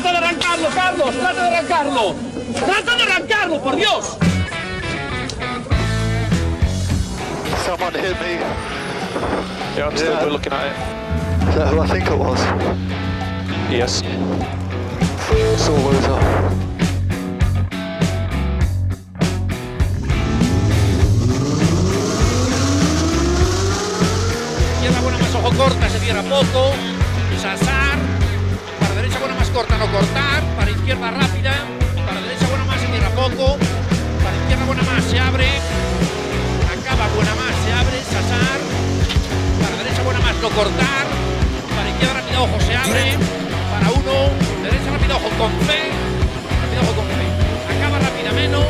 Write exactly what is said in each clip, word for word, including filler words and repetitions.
Trata de arrancarlo, Carlos, trata de arrancarlo. Trata de arrancarlo, por Dios. Someone hit me. Yeah, I'm still yeah. Good looking at it. Is that who I think it was? Yes. It's all over. Ojo corta, se cierra poco, Sasar, para derecha bueno más corta, no cortar, para izquierda rápida, para derecha bueno más, se cierra poco, para izquierda buena más, se abre, acaba buena más, se abre, Sasar, para derecha buena más, no cortar, para izquierda rápida, ojo, se abre, para uno, derecha rápida, ojo, con fe, rápida, ojo, con fe, acaba rápida, menos,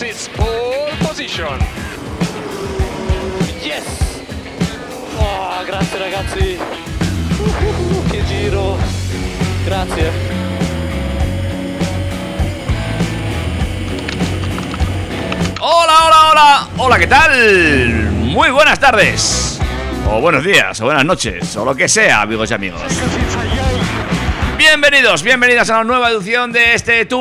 it's pole position. Yes! Oh, grazie ragazzi. Uh, che giro. Grazie. Hola, hola, hola. Hola, ¿qué tal? Muy buenas tardes. O buenos días, o buenas noches, o lo que sea, amigos y amigos. Bienvenidos, bienvenidas a una nueva edición de este Tu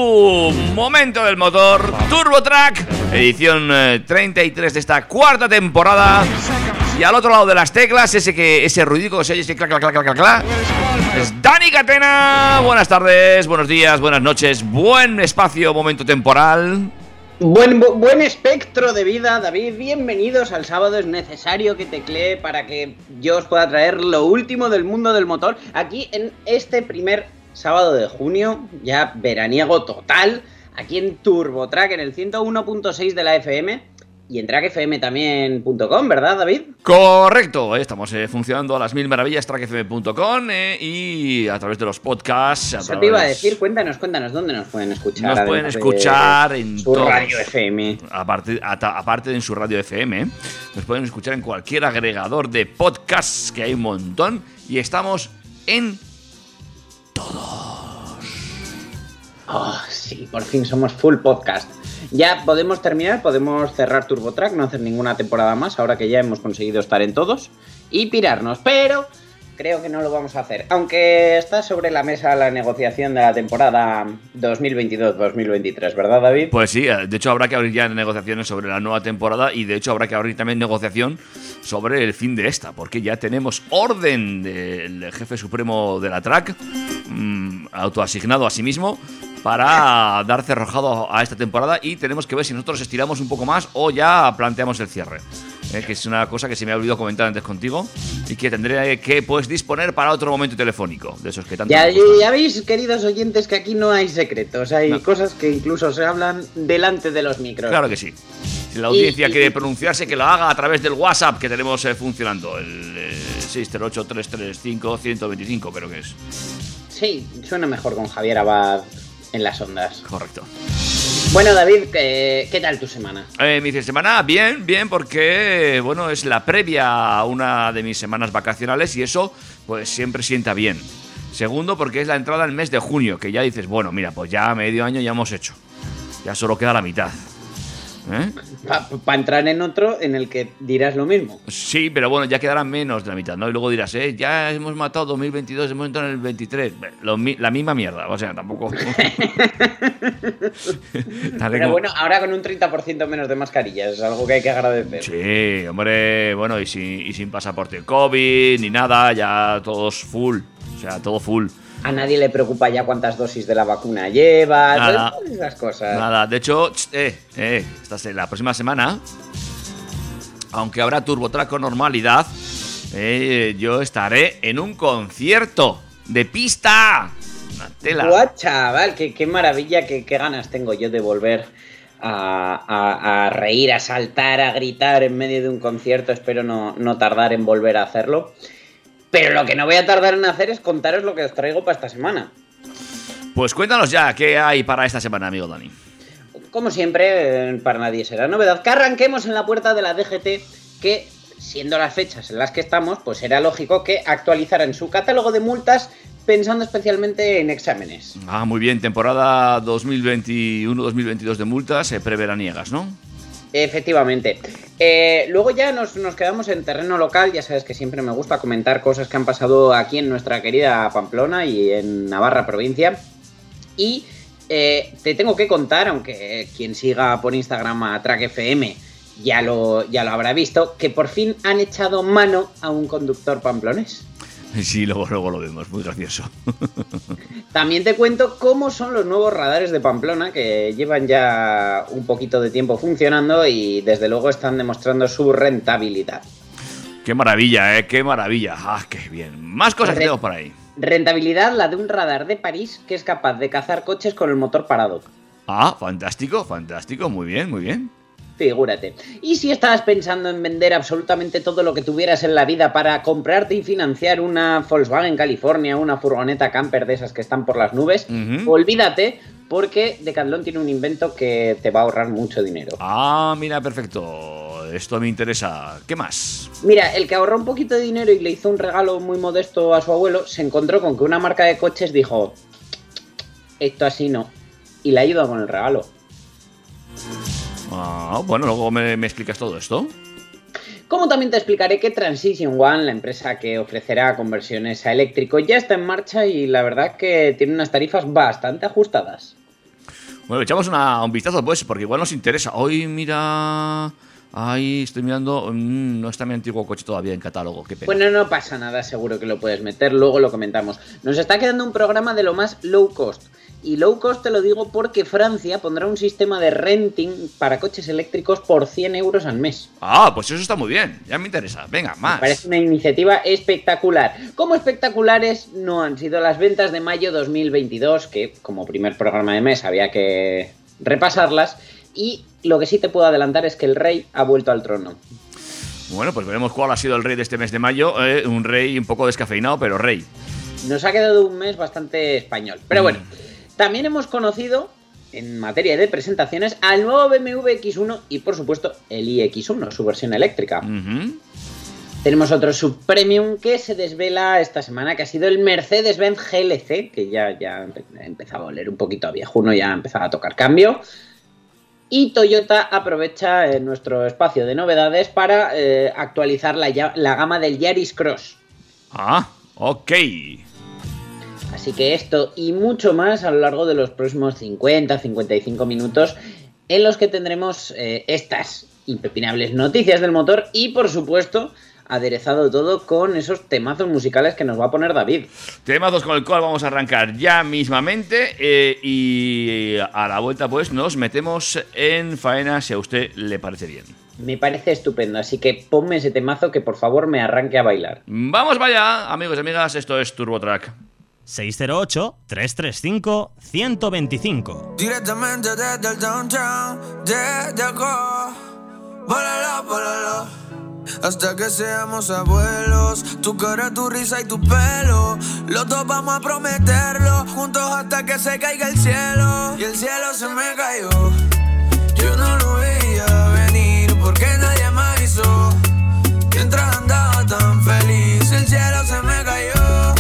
Momento del Motor TurboTrack, edición treinta y tres de esta cuarta temporada. Y al otro lado de las teclas, ese que ese ruidico que se oye, ese clac, clac, clac, clac, clac, es Dani Catena. Buenas tardes, buenos días, buenas noches, buen espacio, momento temporal. Buen, bu- buen espectro de vida, David. Bienvenidos al sábado. Es necesario que teclee para que yo os pueda traer lo último del mundo del motor aquí en este primer sábado de junio, ya veraniego total, aquí en TurboTrack, en el ciento uno punto seis de la F M y en TrackFM también punto com, ¿verdad, David? Correcto, estamos eh, funcionando a las mil maravillas, TrackFM punto com eh, y a través de los podcasts. Eso través... te iba a decir, cuéntanos, cuéntanos, ¿dónde nos pueden escuchar? Nos pueden escuchar de... en su todos, radio F M. Aparte, a, aparte de en su radio F M, eh, nos pueden escuchar en cualquier agregador de podcasts, que hay un montón, y estamos en todos. Oh, sí, por fin somos full podcast. Ya podemos terminar, podemos cerrar TurboTrack, no hacer ninguna temporada más, ahora que ya hemos conseguido estar en todos y pirarnos, pero creo que no lo vamos a hacer. Aunque está sobre la mesa la negociación de la temporada dos mil veintidós dos mil veintitrés, ¿verdad, David? Pues sí, de hecho habrá que abrir ya negociaciones sobre la nueva temporada y de hecho habrá que abrir también negociación sobre el fin de esta, porque ya tenemos orden del jefe supremo de la Track, mmm, autoasignado a sí mismo, para dar cerrojado a esta temporada y tenemos que ver si nosotros estiramos un poco más o ya planteamos el cierre. Eh, que es una cosa que se me ha olvidado comentar antes contigo y que tendré que pues disponer para otro momento telefónico de esos que tanto ya, ya veis, queridos oyentes, que aquí no hay secretos, hay no. cosas que incluso se hablan delante de los micros. Claro que sí. Si la audiencia y, quiere y, pronunciarse, que lo haga a través del WhatsApp que tenemos eh, funcionando, el eh, seis cero ocho, tres tres cinco, uno dos cinco, creo que es. Sí, suena mejor con Javier Abad en las ondas. Correcto. Bueno, David, ¿qué, qué tal tu semana? Eh, mi semana, bien, bien, porque bueno, es la previa a una de mis semanas vacacionales y eso pues siempre sienta bien. Segundo, porque es la entrada al mes de junio, que ya dices, bueno, mira, pues ya medio año ya hemos hecho. Ya solo queda la mitad. ¿Eh? Para pa entrar en otro en el que dirás lo mismo. Sí, pero bueno, ya quedará menos de la mitad, ¿no? Y luego dirás, eh, ya hemos matado dos mil veintidós, hemos entrado en el veintitrés. Lo, la misma mierda, o sea, tampoco. Pero como... bueno, ahora con un treinta por ciento menos de mascarillas, es algo que hay que agradecer. Sí, hombre, bueno, y sin, y sin pasaporte COVID ni nada, ya todos full, o sea, todo full. A nadie le preocupa ya cuántas dosis de la vacuna llevas, nada, todas esas cosas. Nada, de hecho, eh, eh, esta, la próxima semana, aunque habrá TurboTrack con normalidad, eh, yo estaré en un concierto de pista. Una tela. Guau, chaval, qué, qué maravilla, qué, qué ganas tengo yo de volver a, a, a reír, a saltar, a gritar en medio de un concierto. Espero no, no tardar en volver a hacerlo. Pero lo que no voy a tardar en hacer es contaros lo que os traigo para esta semana. Pues cuéntanos ya, ¿qué hay para esta semana, amigo Dani? Como siempre, para nadie será novedad que arranquemos en la puerta de la D G T, que, siendo las fechas en las que estamos, pues era lógico que actualizaran su catálogo de multas pensando especialmente en exámenes. Ah, muy bien, temporada dos mil veintiuno dos mil veintidós de multas eh, preveraniegas, ¿no? Efectivamente. Eh, luego ya nos, nos quedamos en terreno local. Ya sabes que siempre me gusta comentar cosas que han pasado aquí en nuestra querida Pamplona y en Navarra provincia. Y eh, te tengo que contar, aunque quien siga por Instagram a TrackFM ya lo, ya lo habrá visto, que por fin han echado mano a un conductor pamplonés. Sí, luego, luego lo vemos, muy gracioso. También te cuento cómo son los nuevos radares de Pamplona, que llevan ya un poquito de tiempo funcionando y desde luego están demostrando su rentabilidad. Qué maravilla, ¿eh? Qué maravilla. Ah, qué bien. Más cosas Re- que tenemos por ahí. Rentabilidad, la de un radar de París que es capaz de cazar coches con el motor parado. Ah, fantástico, fantástico. Muy bien, muy bien. Figúrate. Y si estabas pensando en vender absolutamente todo lo que tuvieras en la vida para comprarte y financiar una Volkswagen California, una furgoneta camper de esas que están por las nubes, uh-huh. olvídate, porque Decathlon tiene un invento que te va a ahorrar mucho dinero. Ah, mira, perfecto. Esto me interesa. ¿Qué más? Mira, el que ahorró un poquito de dinero y le hizo un regalo muy modesto a su abuelo, se encontró con que una marca de coches dijo, esto así no, y le ayudó con el regalo. Ah, bueno, luego me, me explicas todo esto. Como también te explicaré que Transition One, la empresa que ofrecerá conversiones a eléctrico, ya está en marcha y la verdad que tiene unas tarifas bastante ajustadas. Bueno, echamos una, un vistazo pues, porque igual nos interesa. Hoy mira... Ay, estoy mirando... Mmm, no está mi antiguo coche todavía en catálogo, qué pena. Bueno, no pasa nada, seguro que lo puedes meter, luego lo comentamos. Nos está quedando un programa de lo más low cost. Y low cost te lo digo porque Francia pondrá un sistema de renting para coches eléctricos por cien euros al mes. Ah, pues eso está muy bien, ya me interesa. Venga, más. Me parece una iniciativa espectacular. Como espectaculares no han sido las ventas de mayo dos mil veintidós, que como primer programa de mes había que repasarlas. Y lo que sí te puedo adelantar es que el rey ha vuelto al trono. Bueno, pues veremos cuál ha sido el rey de este mes de mayo. Eh, un rey un poco descafeinado, pero rey. Nos ha quedado un mes bastante español. Pero bueno, mm. también hemos conocido, en materia de presentaciones, al nuevo B M W equis uno y, por supuesto, el i equis uno, su versión eléctrica. Mm-hmm. Tenemos otro subpremium que se desvela esta semana, que ha sido el Mercedes-Benz G L C, que ya, ya empezaba a oler un poquito a viejuno, ya empezaba a tocar cambio. Y Toyota aprovecha eh, nuestro espacio de novedades para eh, actualizar la, ya- la gama del Yaris Cross. Ah, ok. Así que esto y mucho más a lo largo de los próximos cincuenta a cincuenta y cinco minutos, en los que tendremos eh, estas impepinables noticias del motor y, por supuesto, aderezado todo con esos temazos musicales que nos va a poner David. Temazos con el cual vamos a arrancar ya mismamente eh, y a la vuelta pues nos metemos en faena si a usted le parece bien. Me parece estupendo, así que ponme ese temazo que por favor me arranque a bailar. ¡Vamos vaya! Amigos y amigas, esto es TurboTrack. seis cero ocho, tres tres cinco, uno dos cinco. Directamente desde el downtown, desde acá. Volalo, volalo. Hasta que seamos abuelos. Tu cara, tu risa y tu pelo. Los dos vamos a prometerlo. Juntos hasta que se caiga el cielo. Y el cielo se me cayó. Yo no lo veía venir porque nadie me avisó. Mientras andaba tan feliz, el cielo se me cayó.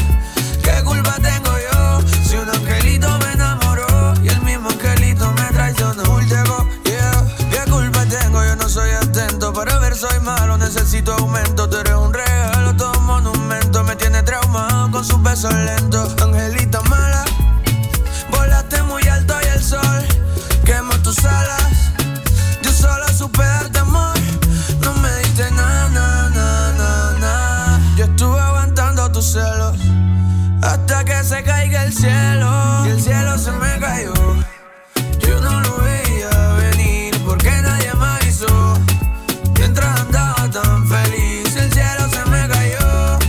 ¿Qué culpa tengo yo? Si un angelito me enamoró y el mismo angelito me traicionó. Llegó, yeah. ¿Qué culpa tengo? Yo no soy atento para ver, soy malo. Necesito aumento, tú eres un regalo, todo monumento. Me tiene traumado con sus besos lentos. Angelita mala, volaste muy alto y el sol quemó tus alas. Yo solo supe darte amor, no me diste na, na, na, na, na. Yo estuve aguantando tus celos hasta que se caiga el cielo. Y el cielo se me cayó. Yo no lo veía venir porque nadie me avisó. Mientras andaba tan feliz, el cielo se me cayó.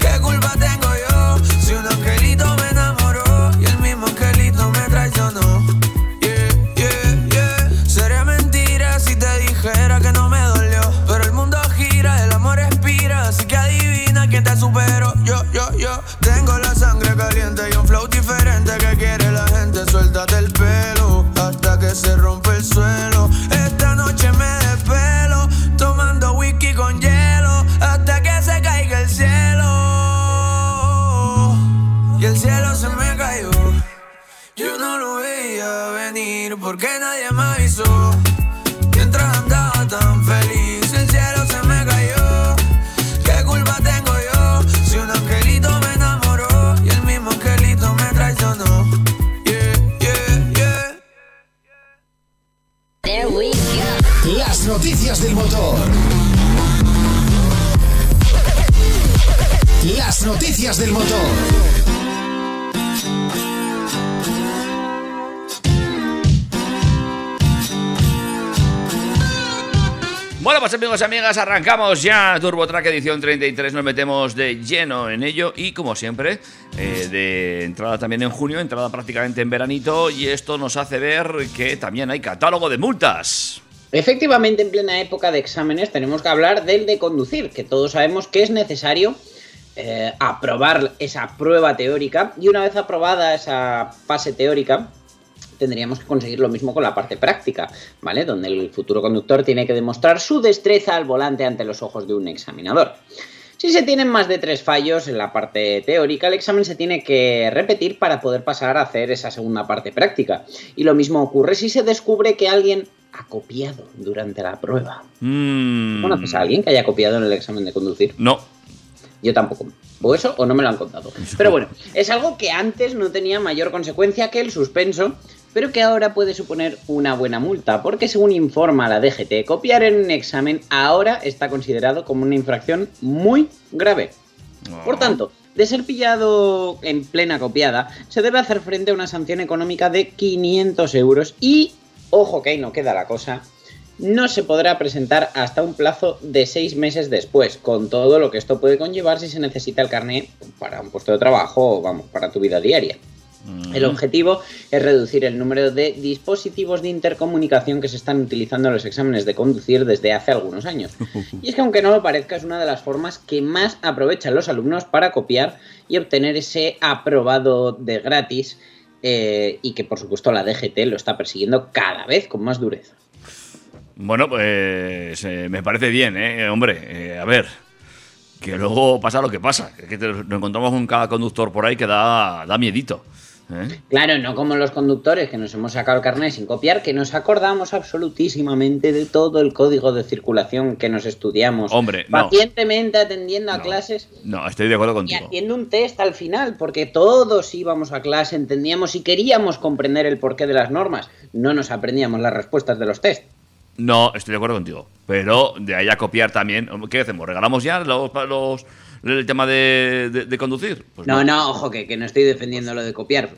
¿Qué culpa tengo yo? Si un angelito me enamoró y el mismo angelito me traicionó. Yeah, yeah, yeah. Sería mentira si te dijera que no me dolió. Pero el mundo gira, el amor expira, así que adivina quién te superó. Yo, yo, yo. Tengo la sangre caliente y un flow diferente que quiere la gente. Suéltate el pelo hasta que se rompe el suelo. Esta noche me despelo. Tomando whisky con hielo hasta que se caiga el cielo. Y el cielo se me cayó. Yo no lo veía venir porque nadie me avisó. Mientras andaba tan feliz, el cielo se me cayó. ¿Qué culpa tengo yo? Si un angelito me enamoró y el mismo angelito me traicionó. Yeah, yeah, yeah. There we go. Las noticias del motor. Las noticias del motor. Bueno, pues amigos y amigas, arrancamos ya TurboTrack edición treinta y tres, nos metemos de lleno en ello y como siempre, eh, de entrada también en junio, entrada prácticamente en veranito y esto nos hace ver que también hay catálogo de multas. Efectivamente, en plena época de exámenes tenemos que hablar del de conducir, que todos sabemos que es necesario eh, aprobar esa prueba teórica y una vez aprobada esa fase teórica, tendríamos que conseguir lo mismo con la parte práctica, ¿vale? Donde el futuro conductor tiene que demostrar su destreza al volante ante los ojos de un examinador. Si se tienen más de tres fallos en la parte teórica, el examen se tiene que repetir para poder pasar a hacer esa segunda parte práctica. Y lo mismo ocurre si se descubre que alguien ha copiado durante la prueba. Mm. ¿Conoces a alguien que haya copiado en el examen de conducir? No. Yo tampoco. O eso, o no me lo han contado. Pero bueno, es algo que antes no tenía mayor consecuencia que el suspenso, pero que ahora puede suponer una buena multa, porque según informa la D G T, copiar en un examen ahora está considerado como una infracción muy grave. Por tanto, de ser pillado en plena copiada, se debe hacer frente a una sanción económica de quinientos euros y, ojo que ahí no queda la cosa, no se podrá presentar hasta un plazo de seis meses después, con todo lo que esto puede conllevar si se necesita el carnet para un puesto de trabajo o, vamos, para tu vida diaria. El objetivo es reducir el número de dispositivos de intercomunicación que se están utilizando en los exámenes de conducir desde hace algunos años. Y es que aunque no lo parezca, es una de las formas que más aprovechan los alumnos para copiar y obtener ese aprobado de gratis eh, y que por supuesto la D G T lo está persiguiendo cada vez con más dureza. Bueno, pues eh, me parece bien, ¿eh? Hombre, eh, a ver... Que luego pasa lo que pasa, que nos encontramos con cada conductor por ahí que da, da miedito. ¿Eh? Claro, no como los conductores que nos hemos sacado el carnet sin copiar, que nos acordamos absolutísimamente de todo el código de circulación que nos estudiamos. Hombre, pacientemente no. atendiendo a no, clases. No, estoy de acuerdo contigo. Y haciendo un test al final, porque todos íbamos a clase, entendíamos y queríamos comprender el porqué de las normas. No nos aprendíamos las respuestas de los test. No, estoy de acuerdo contigo, pero de ahí a copiar también, ¿qué hacemos? ¿Regalamos ya los, los, el tema de, de, de conducir? Pues no, no, no, ojo, que, que no estoy defendiendo lo de copiar.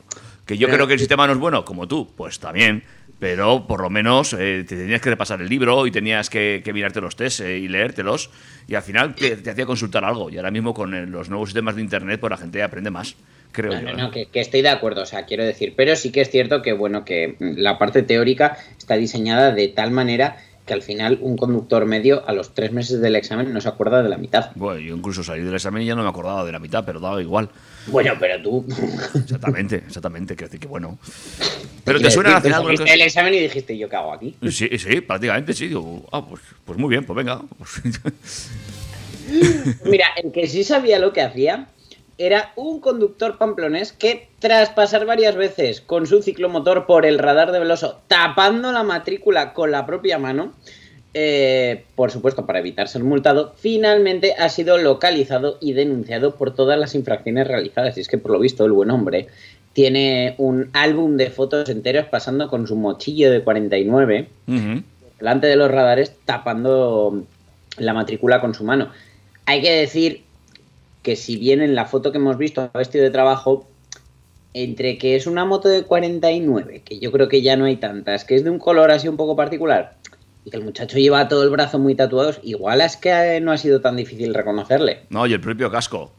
Que yo pero, creo que el sistema no es bueno, como tú, pues también, pero por lo menos eh, te tenías que repasar el libro y tenías que, que mirarte los tests eh, y leértelos, y al final te, te hacía consultar algo, y ahora mismo con los nuevos sistemas de internet pues la gente aprende más. Creo no, yo, no, no, ¿eh? que, que estoy de acuerdo, o sea, quiero decir, pero sí que es cierto que, bueno, que la parte teórica está diseñada de tal manera que al final un conductor medio a los tres meses del examen no se acuerda de la mitad. Bueno, yo incluso salí del examen y ya no me acordaba de la mitad, pero daba igual. Bueno, pero tú... Exactamente, exactamente, quiero decir que bueno. Pero te suena decir, al final... Te que... el examen y dijiste, ¿yo qué hago aquí? Sí, sí, prácticamente sí, digo, ah, pues, pues muy bien, pues venga. Mira, el que sí sabía lo que hacía... Era un conductor pamplonés que, tras pasar varias veces con su ciclomotor por el radar de Veloso, tapando la matrícula con la propia mano, eh, por supuesto para evitar ser multado, finalmente ha sido localizado y denunciado por todas las infracciones realizadas. Y es que, por lo visto, el buen hombre tiene un álbum de fotos enteros pasando con su mochillo de cuarenta y nueve, uh-huh, delante de los radares, tapando la matrícula con su mano. Hay que decir... que si bien en la foto que hemos visto ha vestido de trabajo, entre que es una moto de cuarenta y nueve, que yo creo que ya no hay tantas, que es de un color así un poco particular, y que el muchacho lleva todo el brazo muy tatuado, igual es que no ha sido tan difícil reconocerle. No, y el propio casco,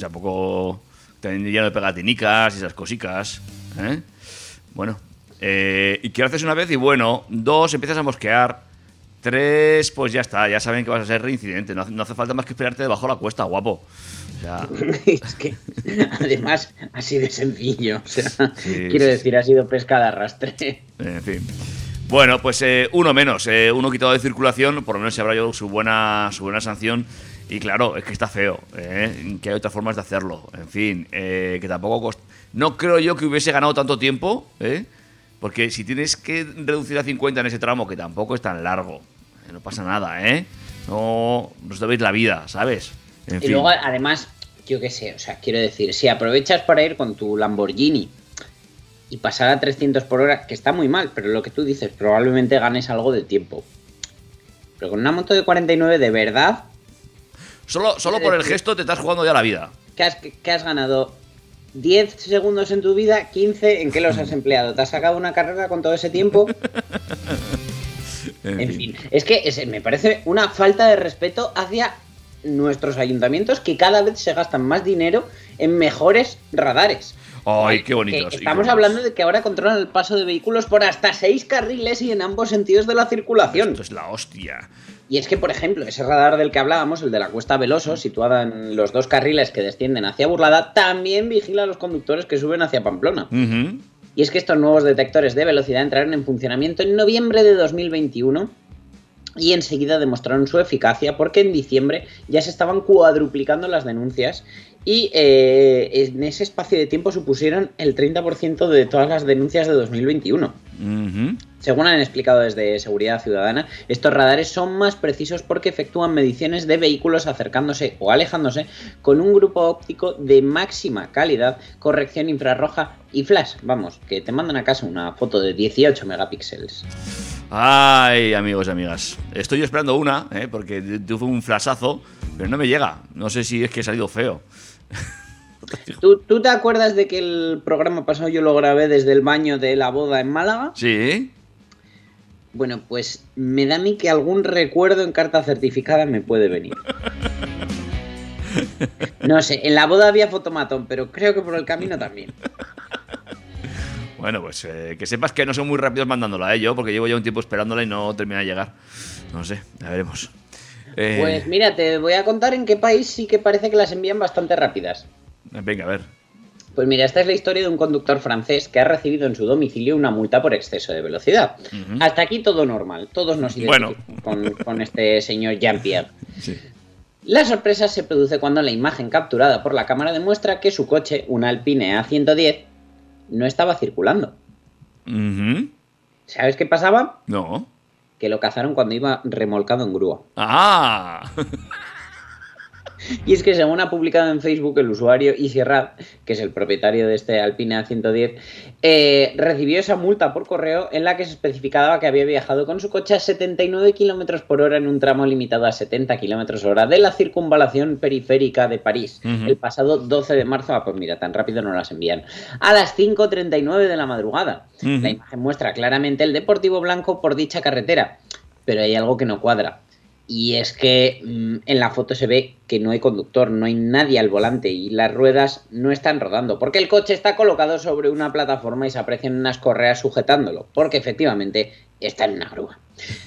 tampoco también lleno de pegatinicas y esas cositas, ¿eh? Bueno, eh, y que haces una vez y bueno, dos, empiezas a mosquear, tres, pues ya está, ya saben que vas a ser reincidente, no hace, no hace falta más que esperarte debajo de la cuesta, guapo. O sea... es que además así de sencillo, o sea, sí, quiero sí, decir, sí. Ha sido pesca de arrastre. En fin. Bueno, pues eh, uno menos, eh, uno quitado de circulación, por lo menos se habrá llevado su buena, su buena sanción. Y claro, es que está feo, ¿eh? Que hay otras formas de hacerlo. En fin, eh, que tampoco cost... No creo yo que hubiese ganado tanto tiempo, ¿eh? Porque si tienes que reducir a cincuenta en ese tramo, que tampoco es tan largo, que no pasa nada, ¿eh? No, no os debéis la vida, ¿sabes? En y fin. Luego, además, yo qué sé, o sea, quiero decir, si aprovechas para ir con tu Lamborghini y pasar a trescientos por hora, que está muy mal, pero lo que tú dices, probablemente ganes algo de tiempo. Pero con una moto de cuarenta y nueve, de verdad... Solo, solo por el gesto te estás jugando ya la vida. ¿Qué has, qué has ganado? ¿diez segundos en tu vida? ¿quince? ¿En qué los has empleado? ¿Te has sacado una carrera con todo ese tiempo? en en fin. fin. Es que es, me parece una falta de respeto hacia nuestros ayuntamientos, que cada vez se gastan más dinero en mejores radares. Ay, qué bonitos. Estamos hablando de que ahora controlan el paso de vehículos por hasta seis carriles y en ambos sentidos de la circulación. Esto es la hostia. Y es que, por ejemplo, ese radar del que hablábamos, el de la Cuesta Veloso, situada en los dos carriles que descienden hacia Burlada, también vigila a los conductores que suben hacia Pamplona. Uh-huh. Y es que estos nuevos detectores de velocidad entraron en funcionamiento en noviembre de dos mil veintiuno y enseguida demostraron su eficacia, porque en diciembre ya se estaban cuadruplicando las denuncias. Y eh, en ese espacio de tiempo supusieron el treinta por ciento de todas las denuncias de dos mil veintiuno. Uh-huh. Según han explicado desde Seguridad Ciudadana, estos radares son más precisos porque efectúan mediciones de vehículos acercándose o alejándose con un grupo óptico de máxima calidad, corrección infrarroja y flash. Vamos, que te mandan a casa una foto de dieciocho megapíxeles. Ay, amigos y amigas, estoy esperando una, ¿eh? Porque tuve un flashazo, pero no me llega. No sé si es que he salido feo. ¿Tú, ¿Tú te acuerdas de que el programa pasado yo lo grabé desde el baño de la boda en Málaga? Sí. Bueno, pues me da a mí que algún recuerdo en carta certificada me puede venir. No sé, en la boda había fotomatón, pero creo que por el camino también. Bueno, pues eh, que sepas que no son muy rápidos mandándola, ¿eh? Yo, porque llevo ya un tiempo esperándola y no termina de llegar. No sé, ya veremos. Eh... Pues mira, te voy a contar en qué país sí que parece que las envían bastante rápidas. Venga, a ver. Pues mira, esta es la historia de un conductor francés que ha recibido en su domicilio una multa por exceso de velocidad. Uh-huh. Hasta aquí todo normal, todos nos identificamos bueno. con, con este señor Jean-Pierre. Sí. La sorpresa se produce cuando la imagen capturada por la cámara demuestra que su coche, un Alpine A ciento diez, no estaba circulando. Uh-huh. ¿Sabes qué pasaba? No. Que lo cazaron cuando iba remolcado en grúa. ¡Ah! Y es que, según ha publicado en Facebook el usuario Isierrad, que es el propietario de este Alpine A ciento diez, eh, recibió esa multa por correo en la que se especificaba que había viajado con su coche a setenta y nueve kilómetros por hora en un tramo limitado a setenta kilómetros por hora de la circunvalación periférica de París. Uh-huh. El pasado doce de marzo, ah, pues mira, tan rápido no las envían, a las cinco treinta y nueve de la madrugada. Uh-huh. La imagen muestra claramente el Deportivo blanco por dicha carretera, pero hay algo que no cuadra. Y es que mmm, en la foto se ve que no hay conductor, no hay nadie al volante y las ruedas no están rodando, porque el coche está colocado sobre una plataforma y se aprecian unas correas sujetándolo, porque efectivamente está en una grúa.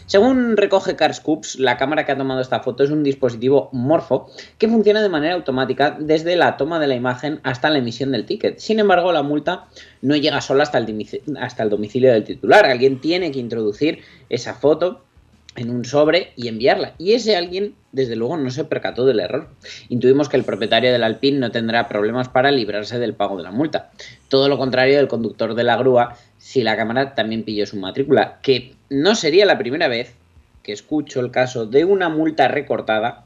Según recoge CarsCoops, la cámara que ha tomado esta foto es un dispositivo morfo que funciona de manera automática desde la toma de la imagen hasta la emisión del ticket. Sin embargo, la multa no llega sola hasta el, hasta el domicilio del titular. Alguien tiene que introducir esa foto en un sobre y enviarla. Y ese alguien, desde luego, no se percató del error. Intuimos que el propietario del Alpine no tendrá problemas para librarse del pago de la multa. Todo lo contrario del conductor de la grúa, si la cámara también pilló su matrícula, que no sería la primera vez que escucho el caso de una multa recortada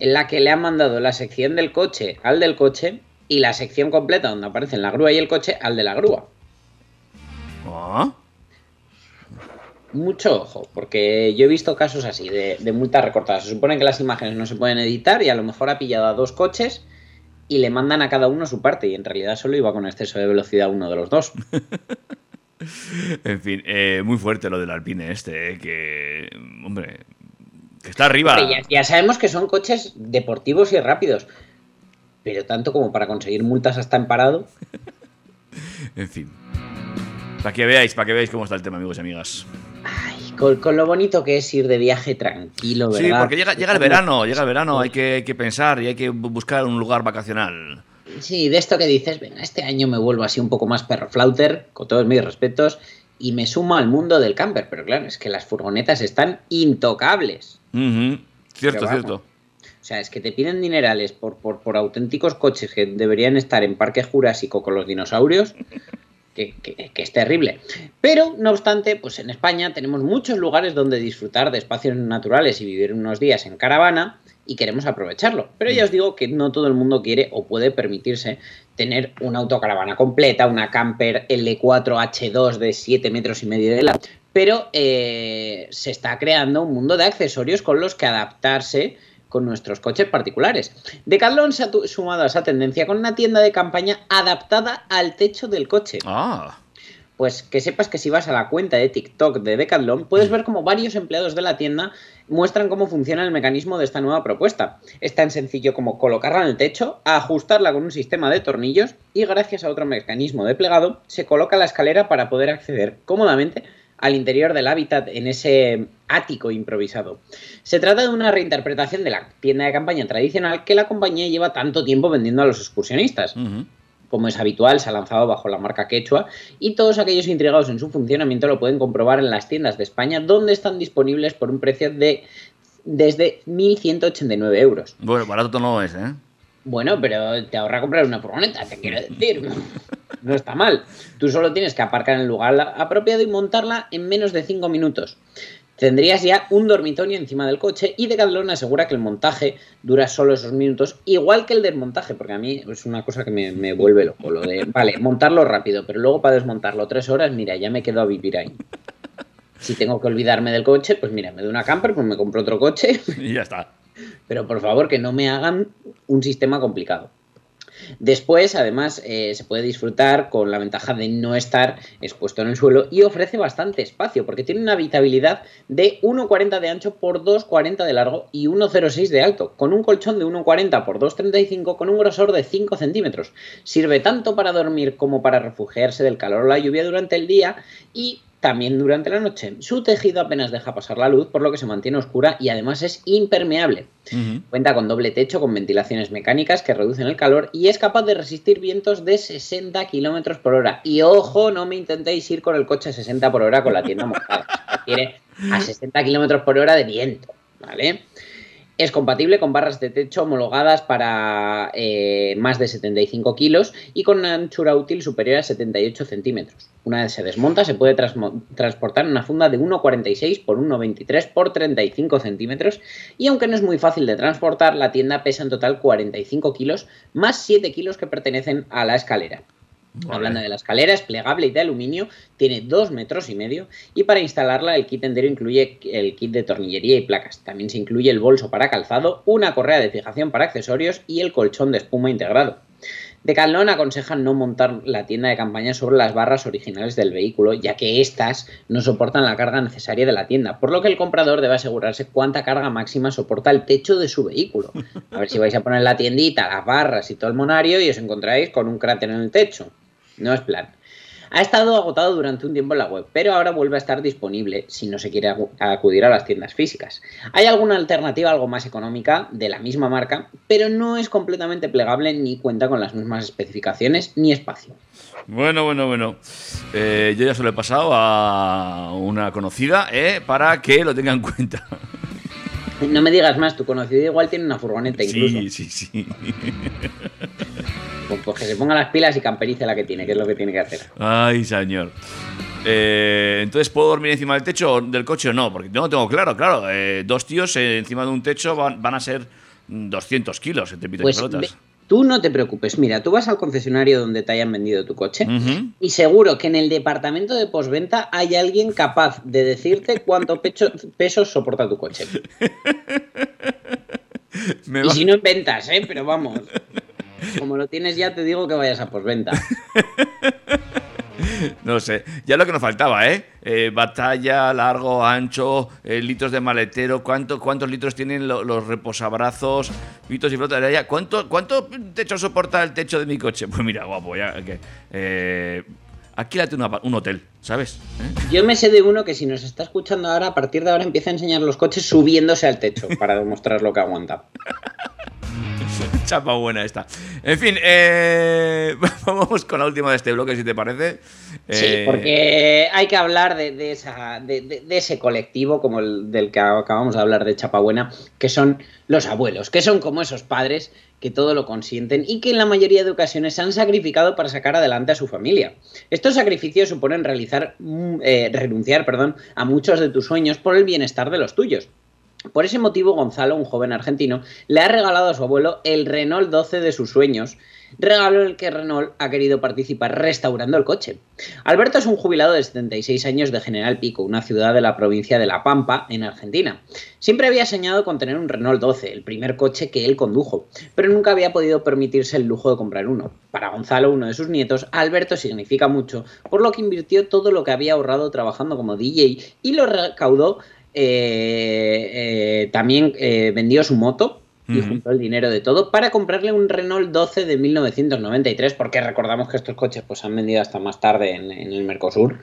en la que le han mandado la sección del coche al del coche y la sección completa donde aparecen la grúa y el coche al de la grúa. ¿Ah? Mucho ojo, porque yo he visto casos así de, de multas recortadas. Se supone que las imágenes no se pueden editar y a lo mejor ha pillado a dos coches y le mandan a cada uno su parte y en realidad solo iba con exceso de velocidad uno de los dos. En fin, eh, muy fuerte lo del Alpine este, eh, que, hombre, que está arriba. Ya, ya sabemos que son coches deportivos y rápidos, pero tanto como para conseguir multas hasta en parado. En fin, para que veáis, para que veáis cómo está el tema, amigos y amigas. Ay, con, con lo bonito que es ir de viaje tranquilo, ¿verdad? Sí, porque llega, llega el verano, llega el verano, hay que, hay que pensar y hay que buscar un lugar vacacional. Sí, de esto que dices, venga, este año me vuelvo así un poco más perroflauter, con todos mis respetos, y me sumo al mundo del camper, pero claro, es que las furgonetas están intocables. Uh-huh. Cierto, cierto. O sea, es que te piden dinerales por, por, por auténticos coches que deberían estar en Parque Jurásico con los dinosaurios. que, que, que es terrible. Pero, no obstante, pues en España tenemos muchos lugares donde disfrutar de espacios naturales y vivir unos días en caravana y queremos aprovecharlo. Pero ya os digo que no todo el mundo quiere o puede permitirse tener una autocaravana completa, una camper L cuatro H dos de siete metros y medio de largo. Pero eh, se está creando un mundo de accesorios con los que adaptarse con nuestros coches particulares. Decathlon se ha sumado a esa tendencia con una tienda de campaña adaptada al techo del coche. Ah. Pues que sepas que si vas a la cuenta de TikTok de Decathlon, puedes ver cómo varios empleados de la tienda muestran cómo funciona el mecanismo de esta nueva propuesta. Es tan sencillo como colocarla en el techo, ajustarla con un sistema de tornillos y gracias a otro mecanismo de plegado se coloca la escalera para poder acceder cómodamente al interior del hábitat en ese ático improvisado. Se trata de una reinterpretación de la tienda de campaña tradicional que la compañía lleva tanto tiempo vendiendo a los excursionistas. Uh-huh. Como es habitual, se ha lanzado bajo la marca Quechua y todos aquellos intrigados en su funcionamiento lo pueden comprobar en las tiendas de España, donde están disponibles por un precio de desde mil ciento ochenta y nueve euros. Bueno, barato no es, ¿eh? Bueno, pero te ahorra comprar una furgoneta, te quiero decir. No está mal. Tú solo tienes que aparcar en el lugar apropiado y montarla en menos de cinco minutos. Tendrías ya un dormitorio encima del coche y Decathlon asegura que el montaje dura solo esos minutos, igual que el desmontaje, porque a mí es una cosa que me, me vuelve loco, lo de, vale, montarlo rápido, pero luego para desmontarlo tres horas, mira, ya me quedo a vivir ahí. Si tengo que olvidarme del coche, pues mira, me doy una camper, pues me compro otro coche. Y ya está. Pero por favor, que no me hagan un sistema complicado. Después, además, eh, se puede disfrutar con la ventaja de no estar expuesto en el suelo y ofrece bastante espacio porque tiene una habitabilidad de uno cuarenta de ancho por dos cuarenta de largo y uno coma cero seis de alto, con un colchón de uno cuarenta por dos treinta y cinco con un grosor de cinco centímetros. Sirve tanto para dormir como para refugiarse del calor o la lluvia durante el día y también durante la noche. Su tejido apenas deja pasar la luz, por lo que se mantiene oscura y además es impermeable. Uh-huh. Cuenta con doble techo, con ventilaciones mecánicas que reducen el calor y es capaz de resistir vientos de sesenta kilómetros por hora. Y ojo, no me intentéis ir con el coche a sesenta por hora con la tienda mojada. Tiene a sesenta kilómetros por hora de viento, ¿vale? Es compatible con barras de techo homologadas para eh, más de setenta y cinco kilos y con una anchura útil superior a setenta y ocho centímetros. Una vez se desmonta, se puede transportar en una funda de uno coma cuarenta y seis por uno coma veintitrés por treinta y cinco centímetros y aunque no es muy fácil de transportar, la tienda pesa en total cuarenta y cinco kilos más siete kilos que pertenecen a la escalera. Vale. Hablando de la escalera, es plegable y de aluminio, tiene dos metros y medio y para instalarla el kit entero incluye el kit de tornillería y placas. También se incluye el bolso para calzado, una correa de fijación para accesorios y el colchón de espuma integrado. Decathlon aconseja no montar la tienda de campaña sobre las barras originales del vehículo, ya que estas no soportan la carga necesaria de la tienda, por lo que el comprador debe asegurarse cuánta carga máxima soporta el techo de su vehículo. A ver si vais a poner la tiendita, las barras y todo el monario y os encontráis con un cráter en el techo. No es plan. Ha estado agotado durante un tiempo en la web, pero ahora vuelve a estar disponible si no se quiere acudir a las tiendas físicas. Hay alguna alternativa algo más económica de la misma marca, pero no es completamente plegable ni cuenta con las mismas especificaciones ni espacio. Bueno, bueno, bueno. Eh, yo ya se lo he pasado a una conocida eh, para que lo tenga en cuenta. No me digas más, tu conocido igual tiene una furgoneta incluso. Sí, sí, sí. Pues que se ponga las pilas y camperice la que tiene, que es lo que tiene que hacer. Ay, señor. Eh, entonces, ¿puedo dormir encima del techo del coche o no? Porque no lo tengo claro, claro. Eh, dos tíos eh, encima de un techo van, van a ser doscientos kilos. Te pites pues pelotas. Ve, tú no te preocupes. Mira, tú vas al concesionario donde te hayan vendido tu coche uh-huh. y seguro que en el departamento de postventa hay alguien capaz de decirte cuánto pecho, peso soporta tu coche. Me va... Y si no inventas, ¿eh? Pero vamos... Como lo tienes ya, te digo que vayas a postventa. No sé, ya lo que nos faltaba, ¿eh? eh batalla, largo, ancho, eh, litros de maletero, ¿cuánto, ¿cuántos litros tienen lo, los reposabrazos, pitos y flotas de allá? ¿Cuánto, ¿Cuánto techo soporta el techo de mi coche? Pues mira, guapo, ya que... Okay. Eh, Alquílate un hotel, ¿sabes? ¿Eh? Yo me sé de uno que si nos está escuchando ahora, a partir de ahora empieza a enseñar los coches subiéndose al techo para demostrar lo que aguanta. chapa buena esta. En fin, eh, vamos con la última de este bloque, si te parece. Eh... Sí, porque hay que hablar de, de, esa, de, de, de ese colectivo como el del que acabamos de hablar de chapa buena, que son los abuelos, que son como esos padres que todo lo consienten y que en la mayoría de ocasiones se han sacrificado para sacar adelante a su familia. Estos sacrificios suponen realizar, eh, renunciar, perdón, a muchos de tus sueños por el bienestar de los tuyos. Por ese motivo, Gonzalo, un joven argentino, le ha regalado a su abuelo el Renault doce de sus sueños, regalo en el que Renault ha querido participar restaurando el coche. Alberto es un jubilado de setenta y seis años de General Pico, una ciudad de la provincia de La Pampa, en Argentina. Siempre había soñado con tener un Renault doce, el primer coche que él condujo, pero nunca había podido permitirse el lujo de comprar uno. Para Gonzalo, uno de sus nietos, Alberto significa mucho, por lo que invirtió todo lo que había ahorrado trabajando como D J y lo recaudó. Eh, eh, también eh, vendió su moto y uh-huh. juntó el dinero de todo para comprarle un Renault doce de mil novecientos noventa y tres, porque recordamos que estos coches pues, se han vendido hasta más tarde en, en el Mercosur,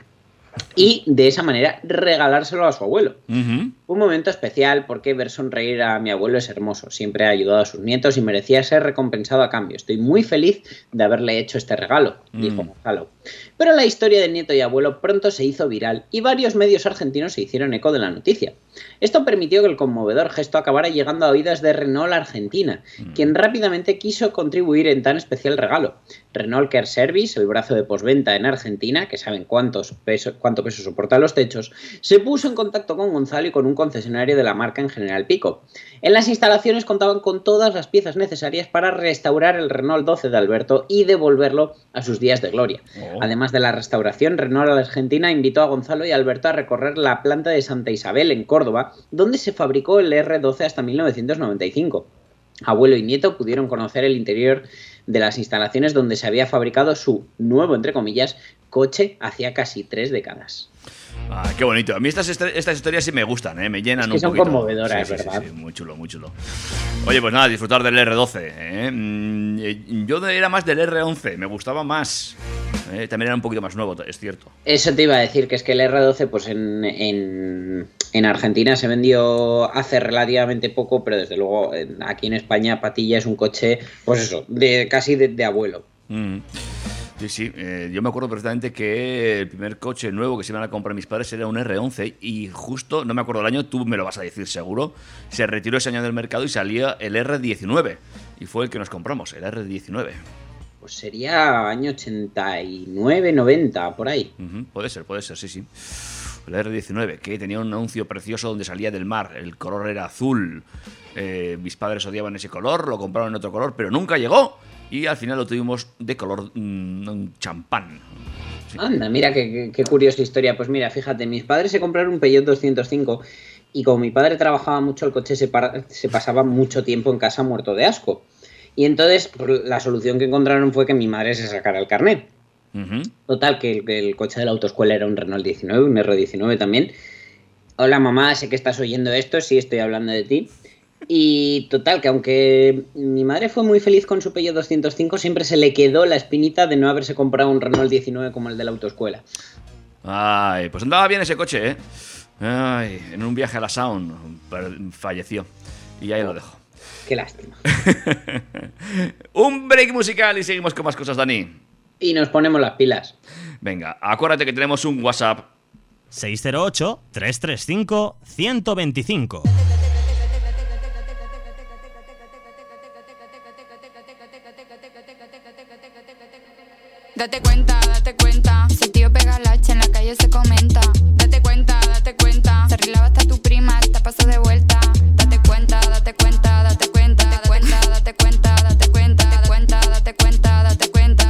y de esa manera regalárselo a su abuelo. Uh-huh. Un momento especial, porque ver sonreír a mi abuelo es hermoso, siempre ha ayudado a sus nietos y merecía ser recompensado a cambio. Estoy muy feliz de haberle hecho este regalo, uh-huh. dijo Gonzalo. Pero la historia del nieto y abuelo pronto se hizo viral y varios medios argentinos se hicieron eco de la noticia. Esto permitió que el conmovedor gesto acabara llegando a oídas de Renault Argentina, uh-huh. quien rápidamente quiso contribuir en tan especial regalo. Renault Care Service, el brazo de posventa en Argentina, que saben cuántos pesos, cuánto peso soportan los techos, se puso en contacto con Gonzalo y con un concesionario de la marca en General Pico. En las instalaciones contaban con todas las piezas necesarias para restaurar el Renault doce de Alberto y devolverlo a sus días de gloria. Oh. Además de la restauración, Renault Argentina invitó a Gonzalo y Alberto a recorrer la planta de Santa Isabel, en Córdoba, donde se fabricó el R doce hasta mil novecientos noventa y cinco. Abuelo y nieto pudieron conocer el interior de las instalaciones donde se había fabricado su nuevo, entre comillas, coche hacía casi tres décadas. Ah, qué bonito. A mí estas, estas historias sí me gustan, ¿eh? Me llenan es que un son poquito. Son conmovedoras, sí, sí, ¿verdad? Sí, sí, muy chulo, muy chulo. Oye, pues nada, disfrutar del R doce, ¿eh? Yo era más del R once, me gustaba más. ¿Eh? También era un poquito más nuevo, es cierto. Eso te iba a decir, que es que el R doce, pues en, en, en Argentina se vendió hace relativamente poco, pero desde luego aquí en España, Patilla es un coche, pues eso, de casi de, de abuelo. Mm. Sí, sí, eh, yo me acuerdo perfectamente que el primer coche nuevo que se iban a comprar mis padres era un R once y justo, no me acuerdo el año, tú me lo vas a decir seguro, se retiró ese año del mercado y salía el R diecinueve y fue el que nos compramos, el R diecinueve. Pues sería año ochenta y nueve, noventa, por ahí. Uh-huh, puede ser, puede ser, sí, sí. El R diecinueve, que tenía un anuncio precioso donde salía del mar, el color era azul, eh, mis padres odiaban ese color, lo compraron en otro color, pero nunca llegó. Y al final lo tuvimos de color mmm, champán. Sí. Anda, mira qué, qué curiosa historia. Pues mira, fíjate, mis padres se compraron un Peugeot doscientos cinco y como mi padre trabajaba mucho, el coche se, para, se pasaba mucho tiempo en casa muerto de asco. Y entonces la solución que encontraron fue que mi madre se sacara el carnet. Uh-huh. Total, que el, que el coche de la autoescuela era un Renault diecinueve, un R diecinueve también. Hola mamá, sé que estás oyendo esto, sí estoy hablando de ti. Y total, que aunque mi madre fue muy feliz con su Peugeot doscientos cinco, siempre se le quedó la espinita de no haberse comprado un Renault diecinueve como el de la autoescuela. Ay, pues andaba bien ese coche, ¿eh? Ay, en un viaje a la Sound falleció. Y ahí oh, lo dejo. Qué lástima. Un break musical y seguimos con más cosas, Dani. Y nos ponemos las pilas. Venga, acuérdate que tenemos un WhatsApp. seis cero ocho, tres tres cinco, uno dos cinco. Date cuenta, date cuenta, si el tío pega la hacha en la calle se comenta. Date cuenta, date cuenta, se arreglaba hasta tu prima, hasta pasó de vuelta. Date cuenta, date cuenta, date cuenta, date cuenta, date cuenta, date cuenta, date cuenta, date cuenta, date cuenta,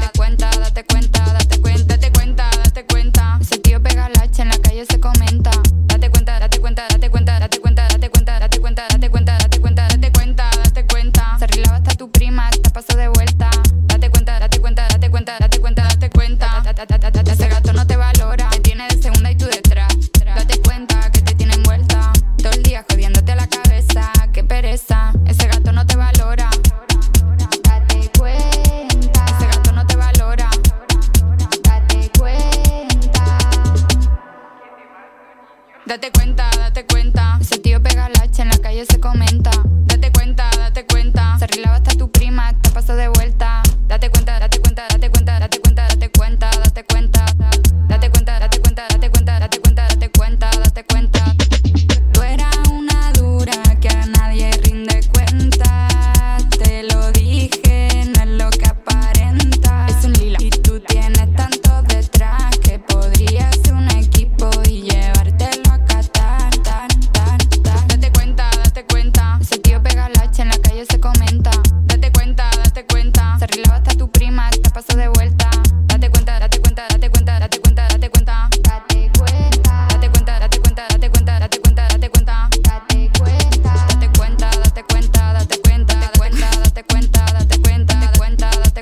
date cuenta, date cuenta, date cuenta, date cuenta, date cuenta, si el tío pega la hacha en la calle se comenta. Date cuenta, date cuenta, date cuenta, date cuenta, date cuenta, date cuenta, date cuenta, date cuenta, date cuenta, date cuenta, se arreglaba hasta tu prima, hasta pasó de vuelta. Date cuenta, date cuenta, date cuenta, date cuenta. cuenta, date cuenta. Ese tío pega la hacha, en la calle se comenta. Date cuenta, date cuenta. Se arreglaba hasta tu prima, te pasó de vuelta. Date cuenta, date cuenta, date cuenta, date cuenta, date cuenta, date cuenta. Date cuenta, date cuenta, date cuenta, date cuenta, date cuenta, date cuenta. Tú eras una dura que a nadie rinde cuenta. Te lo dije, no es lo que aparenta. Es un lila y tú tienes tanto detrás que podrías ser un equipo y llevártelo a Qatar, tan, tan, tan. Date cuenta, date cuenta. Ese tío pega la hacha, en la calle se comenta. Date cuenta, date cuenta. Se arreglaba hasta tu prima, te pasó de vuelta. Date cuenta, date cuenta, date cuenta, date cuenta, date cuenta. Date cuenta. Date cuenta, date cuenta, date cuenta, date cuenta, date cuenta. Date cuenta. Date cuenta, date cuenta, date cuenta, date cuenta, date cuenta, date cuenta, date cuenta, date cuenta, date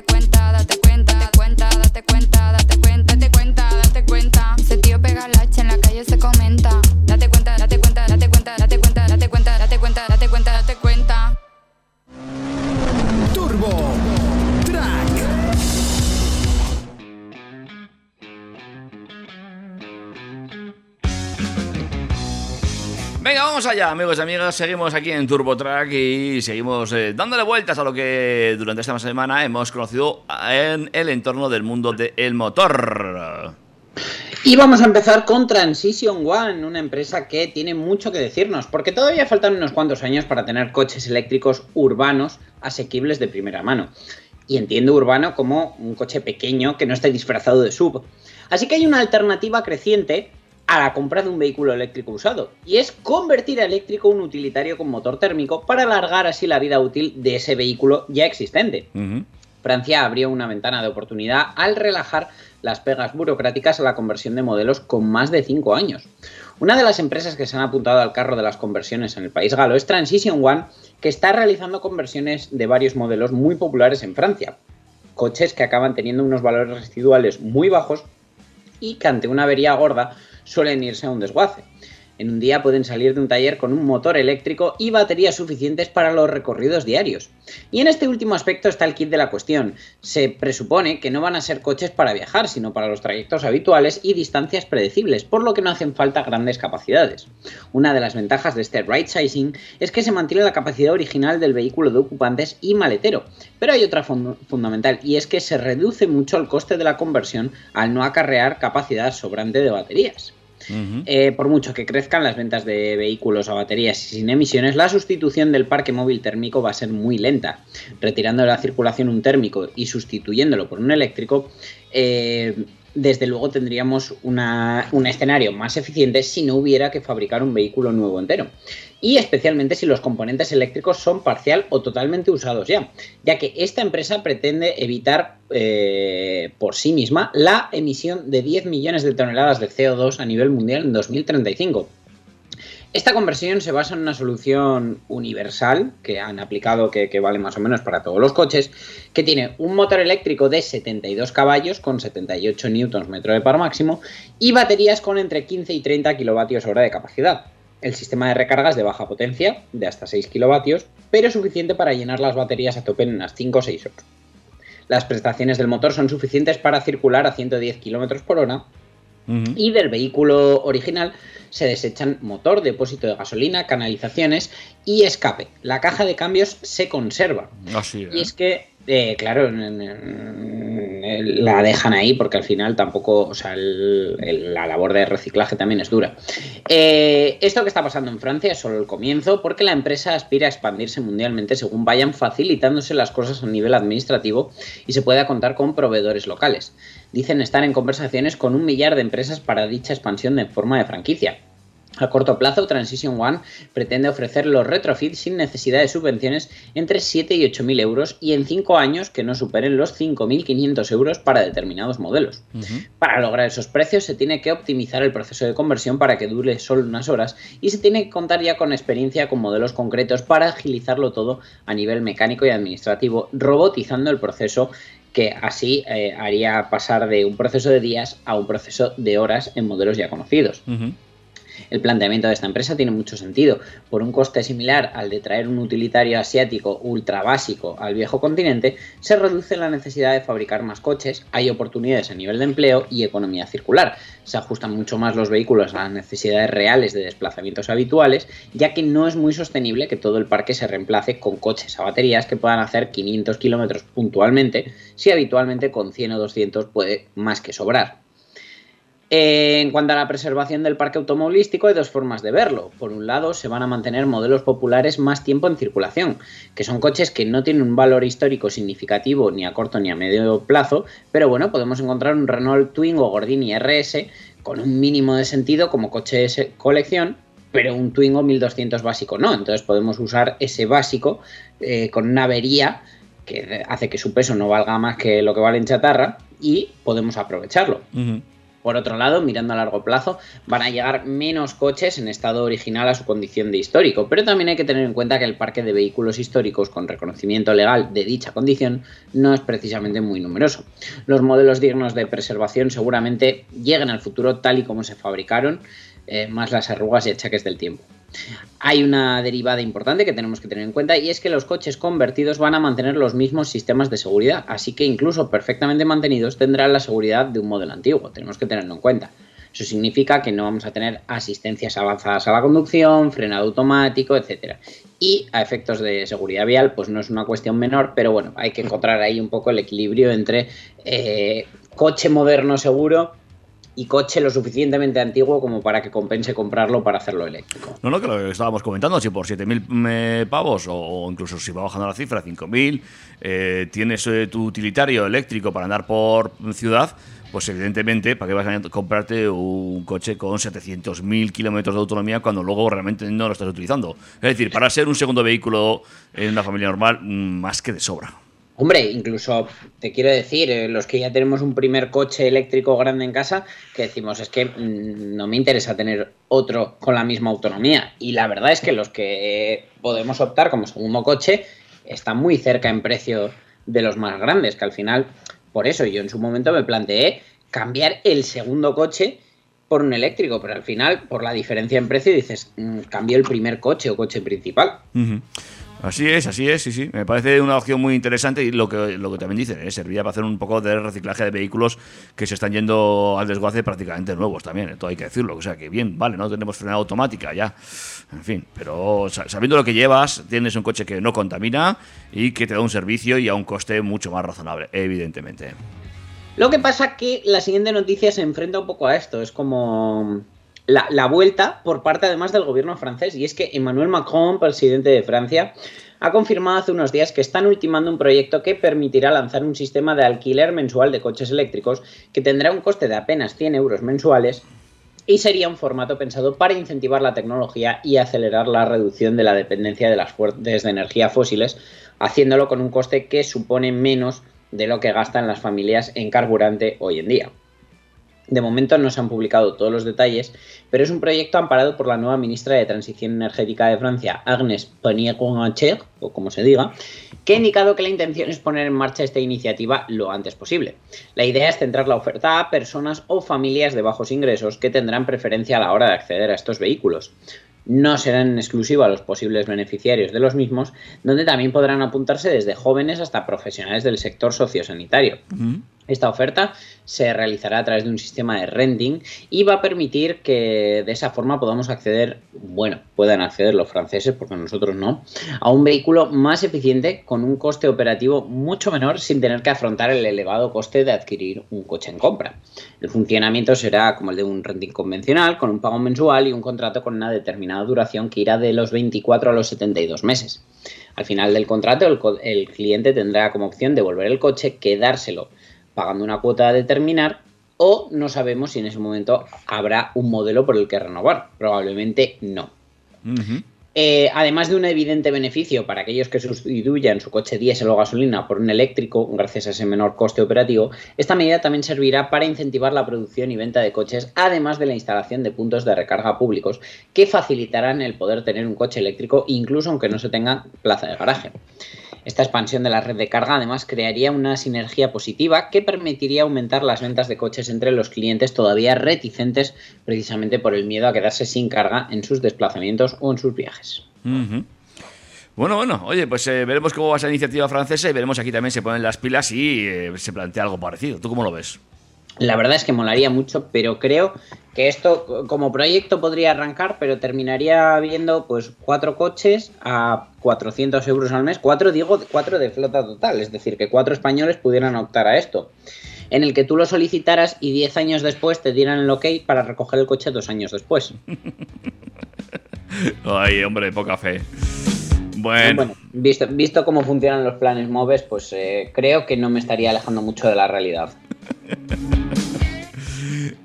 cuenta, date cuenta, date cuenta, date cuenta, date cuenta, date cuenta. Ese tío pega la hacha, en la calle se comenta. Date cuenta, date cuenta, date cuenta, date cuenta, date cuenta, date cuenta, date cuenta, date cuenta. TurboTrack. Venga, vamos allá, amigos y amigas. Seguimos aquí en TurboTrack y seguimos eh, dándole vueltas a lo que durante esta semana hemos conocido en el entorno del mundo del motor. Y vamos a empezar con Transition One, una empresa que tiene mucho que decirnos, porque todavía faltan unos cuantos años para tener coches eléctricos urbanos asequibles de primera mano. Y entiendo urbano como un coche pequeño que no esté disfrazado de S U V. Así que hay una alternativa creciente a la compra de un vehículo eléctrico usado, y es convertir a eléctrico un utilitario con motor térmico para alargar así la vida útil de ese vehículo ya existente. Uh-huh. Francia abrió una ventana de oportunidad al relajar las pegas burocráticas a la conversión de modelos con más de cinco años. Una de las empresas que se han apuntado al carro de las conversiones en el país galo es Transition One, que está realizando conversiones de varios modelos muy populares en Francia. Coches que acaban teniendo unos valores residuales muy bajos y que ante una avería gorda suelen irse a un desguace. En un día pueden salir de un taller con un motor eléctrico y baterías suficientes para los recorridos diarios. Y en este último aspecto está el quid de la cuestión. Se presupone que no van a ser coches para viajar, sino para los trayectos habituales y distancias predecibles, por lo que no hacen falta grandes capacidades. Una de las ventajas de este right-sizing es que se mantiene la capacidad original del vehículo de ocupantes y maletero, pero hay otra fun- fundamental, y es que se reduce mucho el coste de la conversión al no acarrear capacidad sobrante de baterías. Uh-huh. Eh, por mucho que crezcan las ventas de vehículos a baterías y sin emisiones, la sustitución del parque móvil térmico va a ser muy lenta. Retirando de la circulación un térmico y sustituyéndolo por un eléctrico, eh, desde luego tendríamos una, un escenario más eficiente si no hubiera que fabricar un vehículo nuevo entero. Y especialmente si los componentes eléctricos son parcial o totalmente usados ya, ya que esta empresa pretende evitar eh, por sí misma la emisión de diez millones de toneladas de C O dos a nivel mundial en dos mil treinta y cinco. Esta conversión se basa en una solución universal que han aplicado, que, que vale más o menos para todos los coches, que tiene un motor eléctrico de setenta y dos caballos con setenta y ocho newton metros de par máximo y baterías con entre quince y treinta kilovatios hora de capacidad. El sistema de recargas de baja potencia, de hasta seis kilovatios, pero suficiente para llenar las baterías a tope en unas cinco o seis horas. Las prestaciones del motor son suficientes para circular a ciento diez kilómetros por hora uh-huh. y del vehículo original se desechan motor, depósito de gasolina, canalizaciones y escape. La caja de cambios se conserva. Así es. Y es que, eh, claro, la dejan ahí porque al final tampoco, o sea, el, el, la labor de reciclaje también es dura. Eh, esto que está pasando en Francia es solo el comienzo, porque la empresa aspira a expandirse mundialmente según vayan facilitándose las cosas a nivel administrativo y se pueda contar con proveedores locales. Dicen estar en conversaciones con un millar de empresas para dicha expansión de forma de franquicia. A corto plazo, Transition One pretende ofrecer los retrofits sin necesidad de subvenciones entre siete y ocho mil euros y en cinco años que no superen los cinco mil quinientos euros para determinados modelos. Uh-huh. Para lograr esos precios se tiene que optimizar el proceso de conversión para que dure solo unas horas y se tiene que contar ya con experiencia con modelos concretos para agilizarlo todo a nivel mecánico y administrativo, robotizando el proceso que así eh, haría pasar de un proceso de días a un proceso de horas en modelos ya conocidos. Uh-huh. El planteamiento de esta empresa tiene mucho sentido. Por un coste similar al de traer un utilitario asiático ultra básico al viejo continente, se reduce la necesidad de fabricar más coches, hay oportunidades a nivel de empleo y economía circular. Se ajustan mucho más los vehículos a las necesidades reales de desplazamientos habituales, ya que no es muy sostenible que todo el parque se reemplace con coches a baterías que puedan hacer quinientos kilómetros puntualmente, si habitualmente con cien o doscientos puede más que sobrar. En cuanto a la preservación del parque automovilístico, hay dos formas de verlo. Por un lado, se van a mantener modelos populares más tiempo en circulación, que son coches que no tienen un valor histórico significativo ni a corto ni a medio plazo, pero bueno, podemos encontrar un Renault Twingo Gordini R S con un mínimo de sentido como coche de colección, pero un Twingo mil doscientos básico no, entonces podemos usar ese básico eh, con una avería que hace que su peso no valga más que lo que vale en chatarra y podemos aprovecharlo. Uh-huh. Por otro lado, mirando a largo plazo, van a llegar menos coches en estado original a su condición de histórico, pero también hay que tener en cuenta que el parque de vehículos históricos con reconocimiento legal de dicha condición no es precisamente muy numeroso. Los modelos dignos de preservación seguramente lleguen al futuro tal y como se fabricaron, eh, más las arrugas y achaques del tiempo. Hay una derivada importante que tenemos que tener en cuenta y es que los coches convertidos van a mantener los mismos sistemas de seguridad, así que incluso perfectamente mantenidos tendrán la seguridad de un modelo antiguo, tenemos que tenerlo en cuenta. Eso significa que no vamos a tener asistencias avanzadas a la conducción, frenado automático, etcétera. Y a efectos de seguridad vial, pues no es una cuestión menor, pero bueno, hay que encontrar ahí un poco el equilibrio entre eh, coche moderno seguro y coche lo suficientemente antiguo como para que compense comprarlo para hacerlo eléctrico. No, no, que lo estábamos comentando, si por siete mil eh, pavos o, o incluso si va bajando la cifra, cinco mil, eh, tienes eh, tu utilitario eléctrico para andar por ciudad, pues evidentemente, ¿para qué vas a comprarte un coche con setecientos mil kilómetros de autonomía cuando luego realmente no lo estás utilizando? Es decir, para ser un segundo vehículo en una familia normal, más que de sobra. Hombre, incluso te quiero decir, eh, los que ya tenemos un primer coche eléctrico grande en casa, que decimos, es que mmm, no me interesa tener otro con la misma autonomía. Y la verdad es que los que eh, podemos optar como segundo coche están muy cerca en precio de los más grandes, que al final, por eso yo en su momento me planteé cambiar el segundo coche por un eléctrico, pero al final, por la diferencia en precio, dices, mmm, cambio el primer coche o coche principal. Uh-huh. Así es, así es, sí, sí. Me parece una opción muy interesante y lo que lo que también dicen, ¿eh? Servía para hacer un poco de reciclaje de vehículos que se están yendo al desguace prácticamente nuevos también, ¿eh? Todo hay que decirlo. O sea, que bien, vale, no tenemos frenada automática ya, en fin, pero sabiendo lo que llevas, tienes un coche que no contamina y que te da un servicio y a un coste mucho más razonable, evidentemente. Lo que pasa que la siguiente noticia se enfrenta un poco a esto, es como... La, la vuelta por parte además del gobierno francés, y es que Emmanuel Macron, presidente de Francia, ha confirmado hace unos días que están ultimando un proyecto que permitirá lanzar un sistema de alquiler mensual de coches eléctricos que tendrá un coste de apenas cien euros mensuales y sería un formato pensado para incentivar la tecnología y acelerar la reducción de la dependencia de las fuentes de energía fósiles, haciéndolo con un coste que supone menos de lo que gastan las familias en carburante hoy en día. De momento no se han publicado todos los detalles, pero es un proyecto amparado por la nueva ministra de Transición Energética de Francia, Agnès Pannier-Runacher, o como se diga, que ha indicado que la intención es poner en marcha esta iniciativa lo antes posible. La idea es centrar la oferta a personas o familias de bajos ingresos que tendrán preferencia a la hora de acceder a estos vehículos. No serán en exclusiva los posibles beneficiarios de los mismos, donde también podrán apuntarse desde jóvenes hasta profesionales del sector sociosanitario. Uh-huh. Esta oferta se realizará a través de un sistema de renting y va a permitir que de esa forma podamos acceder, bueno, puedan acceder los franceses, porque nosotros no, a un vehículo más eficiente con un coste operativo mucho menor sin tener que afrontar el elevado coste de adquirir un coche en compra. El funcionamiento será como el de un renting convencional, con un pago mensual y un contrato con una determinada duración que irá de los veinticuatro a los setenta y dos meses. Al final del contrato, el, co- el cliente tendrá como opción devolver el coche, quedárselo pagando una cuota a determinar, o no sabemos si en ese momento habrá un modelo por el que renovar. Probablemente no. Uh-huh. Eh, además de un evidente beneficio para aquellos que sustituyan su coche diésel o gasolina por un eléctrico, gracias a ese menor coste operativo, esta medida también servirá para incentivar la producción y venta de coches, además de la instalación de puntos de recarga públicos, que facilitarán el poder tener un coche eléctrico, incluso aunque no se tenga plaza de garaje. Esta expansión de la red de carga además crearía una sinergia positiva que permitiría aumentar las ventas de coches entre los clientes todavía reticentes precisamente por el miedo a quedarse sin carga en sus desplazamientos o en sus viajes. Uh-huh. Bueno, bueno, oye, pues eh, veremos cómo va esa iniciativa francesa y veremos aquí también se ponen las pilas y eh, se plantea algo parecido. ¿Tú cómo lo ves? La verdad es que molaría mucho, pero creo que esto como proyecto podría arrancar, pero terminaría habiendo pues cuatro coches a cuatrocientos euros al mes. Cuatro, digo, cuatro de flota total, es decir, que cuatro españoles pudieran optar a esto, en el que tú lo solicitaras y diez años después te dieran el ok para recoger el coche dos años después. Ay, hombre, poca fe. Bueno, bueno visto, visto cómo funcionan los planes MOVES, pues eh, creo que no me estaría alejando mucho de la realidad.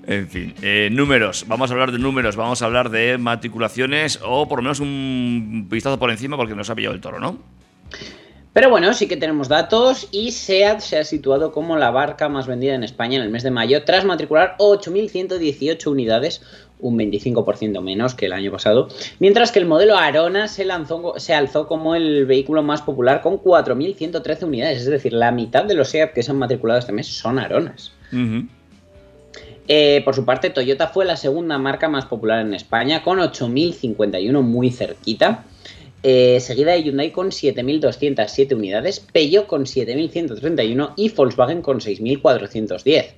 En fin, eh, números, vamos a hablar de números, vamos a hablar de matriculaciones o por lo menos un vistazo por encima porque nos ha pillado el toro, ¿no? Pero bueno, sí que tenemos datos y SEAT se ha situado como la marca más vendida en España en el mes de mayo tras matricular ocho mil ciento dieciocho unidades, un veinticinco por ciento menos que el año pasado, mientras que el modelo Arona se, lanzó, se alzó como el vehículo más popular con cuatro mil ciento trece unidades, es decir, la mitad de los SEAT que se han matriculado este mes son Aronas. Uh-huh. Eh, por su parte, Toyota fue la segunda marca más popular en España con ocho mil cincuenta y uno, muy cerquita. Eh, seguida de Hyundai con siete mil doscientas siete unidades, Peugeot con siete mil ciento treinta y uno y Volkswagen con seis mil cuatrocientas diez.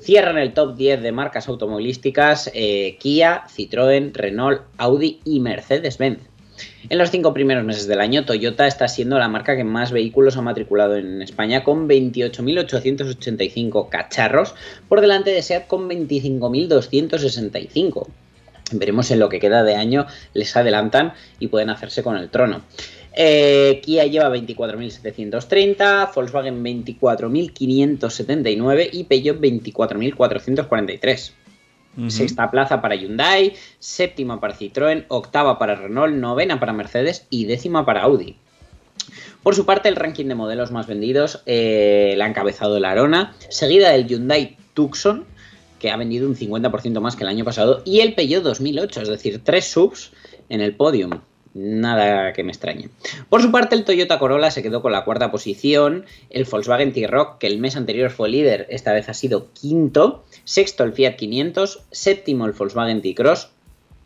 Cierran el top diez de marcas automovilísticas eh, Kia, Citroën, Renault, Audi y Mercedes-Benz. En los cinco primeros meses del año, Toyota está siendo la marca que más vehículos ha matriculado en España con veintiocho mil ochocientos ochenta y cinco cacharros, por delante de SEAT con veinticinco mil doscientos sesenta y cinco. Veremos en lo que queda de año, les adelantan y pueden hacerse con el trono. Eh, Kia lleva veinticuatro mil setecientos treinta, Volkswagen veinticuatro mil quinientos setenta y nueve y Peugeot veinticuatro mil cuatrocientos cuarenta y tres. Uh-huh. Sexta plaza para Hyundai, séptima para Citroën, octava para Renault, novena para Mercedes y décima para Audi. Por su parte, el ranking de modelos más vendidos eh, la ha encabezado el Arona, seguida del Hyundai Tucson, que ha vendido un cincuenta por ciento más que el año pasado, y el Peugeot dos mil ocho, es decir, tres subs en el podium. Nada que me extrañe. Por su parte, el Toyota Corolla se quedó con la cuarta posición, el Volkswagen T-Roc, que el mes anterior fue líder, esta vez ha sido quinto, sexto el Fiat quinientos, séptimo el Volkswagen T-Cross,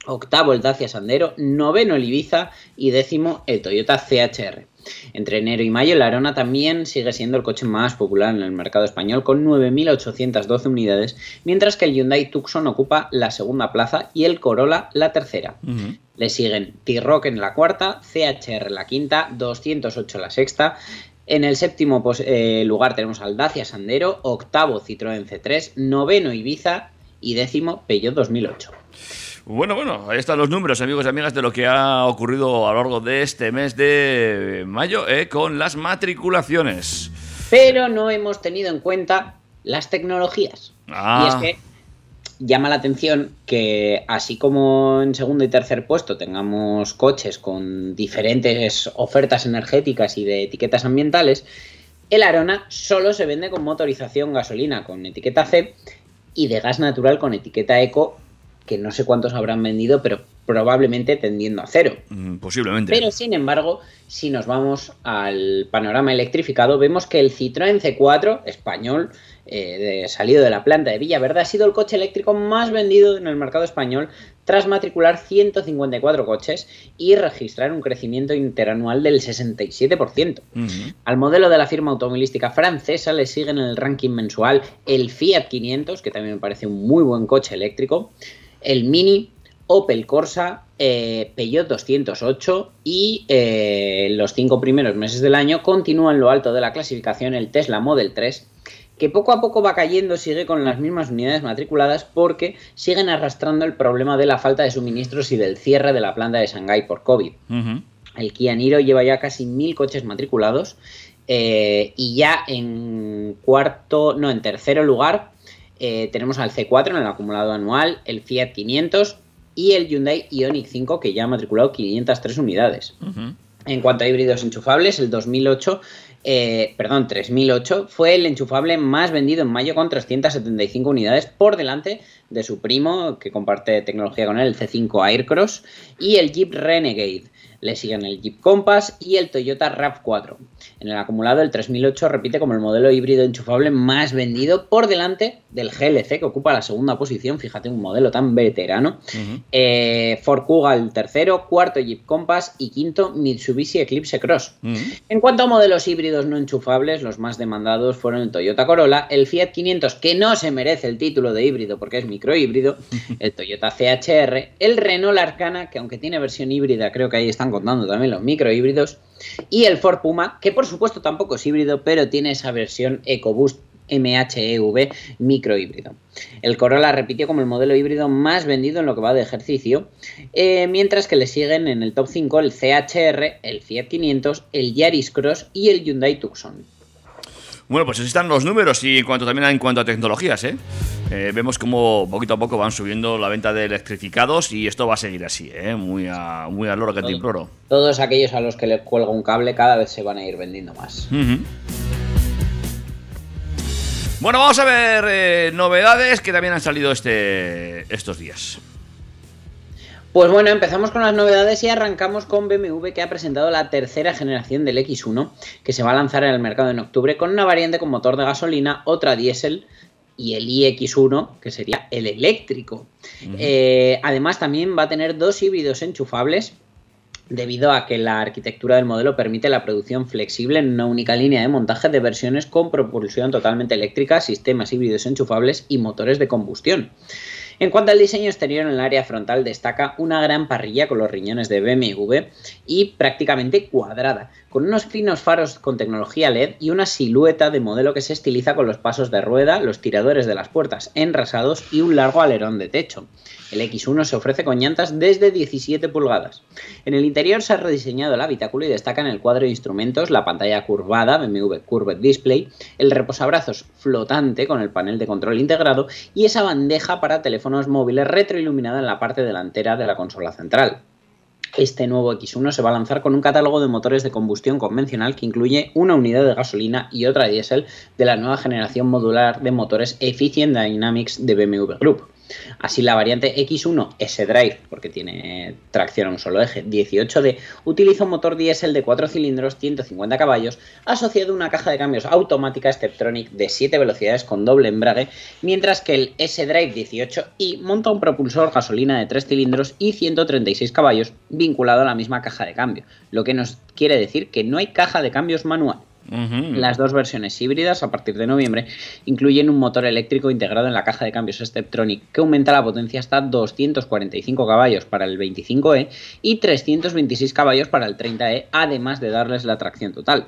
octavo el Dacia Sandero, noveno el Ibiza y décimo el Toyota C H R. Entre enero y mayo, la Arona también sigue siendo el coche más popular en el mercado español con nueve mil ochocientas doce unidades, mientras que el Hyundai Tucson ocupa la segunda plaza y el Corolla la tercera. Uh-huh. Le siguen T-Roc en la cuarta, C H R en la quinta, doscientos ocho en la sexta. En el séptimo pues, eh, lugar tenemos al Dacia Sandero, octavo Citroën C tres, noveno Ibiza y décimo Peugeot dos mil ocho. Bueno, bueno, ahí están los números, amigos y amigas, de lo que ha ocurrido a lo largo de este mes de mayo eh, con las matriculaciones. Pero no hemos tenido en cuenta las tecnologías. Ah. Y es que llama la atención que así como en segundo y tercer puesto tengamos coches con diferentes ofertas energéticas y de etiquetas ambientales, el Arona solo se vende con motorización gasolina con etiqueta C y de gas natural con etiqueta eco, que no sé cuántos habrán vendido, pero probablemente tendiendo a cero. Posiblemente. Pero, sin embargo, si nos vamos al panorama electrificado, vemos que el Citroën C cuatro, español, eh, de, salido de la planta de Villaverde, ha sido el coche eléctrico más vendido en el mercado español, tras matricular ciento cincuenta y cuatro coches y registrar un crecimiento interanual del sesenta y siete por ciento. Uh-huh. Al modelo de la firma automovilística francesa le siguen en el ranking mensual el Fiat quinientos, que también me parece un muy buen coche eléctrico, el Mini, Opel Corsa, eh, Peugeot doscientos ocho y eh, los cinco primeros meses del año continúa en lo alto de la clasificación el Tesla Model tres, que poco a poco va cayendo, sigue con las mismas unidades matriculadas porque siguen arrastrando el problema de la falta de suministros y del cierre de la planta de Shanghái por COVID. Uh-huh. El Kia Niro lleva ya casi mil coches matriculados eh, y ya en cuarto, no, en tercero lugar Eh, tenemos al C cuatro en el acumulado anual, el Fiat quinientos y el Hyundai Ioniq cinco, que ya ha matriculado quinientas tres unidades. Uh-huh. En cuanto a híbridos enchufables, el dos mil ocho, eh, perdón, tres mil ocho fue el enchufable más vendido en mayo con trescientas setenta y cinco unidades por delante de su primo, que comparte tecnología con él, el C cinco Aircross y el Jeep Renegade. le siguen el Jeep Compass y el Toyota RAV cuatro. En el acumulado, el tres mil ocho repite como el modelo híbrido enchufable más vendido, por delante del G L C, que ocupa la segunda posición. Fíjate, un modelo tan veterano. Uh-huh. eh, Ford Kuga el tercero, cuarto Jeep Compass y quinto Mitsubishi Eclipse Cross. Uh-huh. En cuanto a modelos híbridos no enchufables, los más demandados fueron el Toyota Corolla, el Fiat quinientos, que no se merece el título de híbrido porque es microhíbrido, el Toyota C H R, el Renault Arcana, que aunque tiene versión híbrida, creo que ahí están contando también los microhíbridos, y el Ford Puma, que por supuesto tampoco es híbrido, pero tiene esa versión EcoBoost M H E V microhíbrido. El Corolla repitió como el modelo híbrido más vendido en lo que va de ejercicio, eh, mientras que le siguen en el top cinco el C H R, el Fiat quinientos, el Yaris Cross y el Hyundai Tucson. Bueno, pues así están los números, y en cuanto, también en cuanto a tecnologías, ¿eh? Eh, vemos cómo poquito a poco van subiendo la venta de electrificados, y esto va a seguir así, ¿eh? Muy a, muy a loro que te imploro. Todos aquellos a los que le cuelga un cable cada vez se van a ir vendiendo más. Uh-huh. Bueno, vamos a ver eh, novedades que también han salido este, estos días. Pues bueno, empezamos con las novedades y arrancamos con B M W, que ha presentado la tercera generación del X uno, que se va a lanzar en el mercado en octubre, con una variante con motor de gasolina, otra diésel y el i equis uno, que sería el eléctrico. Uh-huh. eh, además, también va a tener dos híbridos enchufables, debido a que la arquitectura del modelo permite la producción flexible en una única línea de montaje de versiones con propulsión totalmente eléctrica, sistemas híbridos enchufables y motores de combustión. En cuanto al diseño exterior, en el área frontal destaca una gran parrilla con los riñones de B M W y prácticamente cuadrada, con unos finos faros con tecnología L E D y una silueta de modelo que se estiliza con los pasos de rueda, los tiradores de las puertas enrasados y un largo alerón de techo. El X uno se ofrece con llantas desde diecisiete pulgadas. En el interior se ha rediseñado el habitáculo y destacan el cuadro de instrumentos, la pantalla curvada B M W Curved Display, el reposabrazos flotante con el panel de control integrado y esa bandeja para teléfonos móviles retroiluminada en la parte delantera de la consola central. Este nuevo X uno se va a lanzar con un catálogo de motores de combustión convencional que incluye una unidad de gasolina y otra diésel de la nueva generación modular de motores Efficient Dynamics de B M W Group. Así, la variante X uno S-Drive, porque tiene tracción a un solo eje, dieciocho D, utiliza un motor diésel de cuatro cilindros, ciento cincuenta caballos, asociado a una caja de cambios automática Steptronic de siete velocidades con doble embrague, mientras que el S-Drive dieciocho I monta un propulsor gasolina de tres cilindros y ciento treinta y seis caballos vinculado a la misma caja de cambio, lo que nos quiere decir que no hay caja de cambios manual. Uh-huh. Las dos versiones híbridas, a partir de noviembre, incluyen un motor eléctrico integrado en la caja de cambios Steptronic, que aumenta la potencia hasta doscientos cuarenta y cinco caballos para el veinticinco E y trescientos veintiséis caballos para el treinta E, además de darles la tracción total.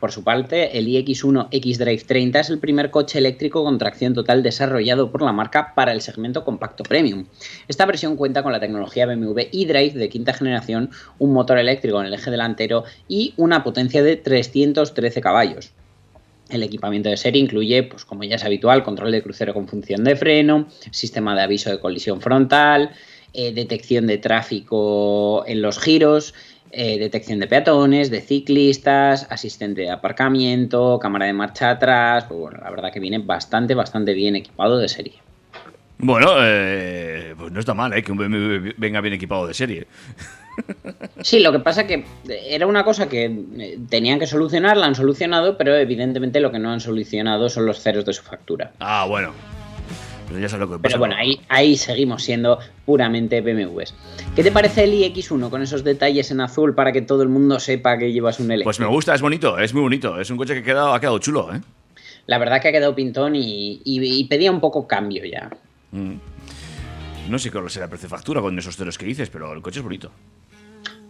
Por su parte, el i equis uno X-Drive treinta es el primer coche eléctrico con tracción total desarrollado por la marca para el segmento compacto premium. Esta versión cuenta con la tecnología B M W iDrive de quinta generación, un motor eléctrico en el eje delantero y una potencia de trescientos trece caballos. El equipamiento de serie incluye, pues como ya es habitual, control de crucero con función de freno, sistema de aviso de colisión frontal, eh, detección de tráfico en los giros, Eh, detección de peatones, de ciclistas, asistente de aparcamiento, cámara de marcha atrás. Pues bueno, la verdad que viene bastante, bastante bien equipado de serie. Bueno, eh, pues no está mal, ¿eh? Que un B M W venga bien equipado de serie. Sí, lo que pasa que era una cosa que tenían que solucionar, la han solucionado, pero evidentemente lo que no han solucionado son los ceros de su factura. Ah, bueno. Pero, ya lo que pasa, Pero bueno, ¿no? ahí, ahí seguimos siendo puramente B M Ws. ¿Qué te parece el i equis uno con esos detalles en azul para que todo el mundo sepa que llevas un eléctrico? Pues me gusta, es bonito, es muy bonito. Es un coche que ha quedado, ha quedado chulo, ¿eh? La verdad que ha quedado pintón y, y, y pedía un poco cambio ya. Mm. No sé cuál será la prefactura con esos ceros que dices, pero el coche es bonito.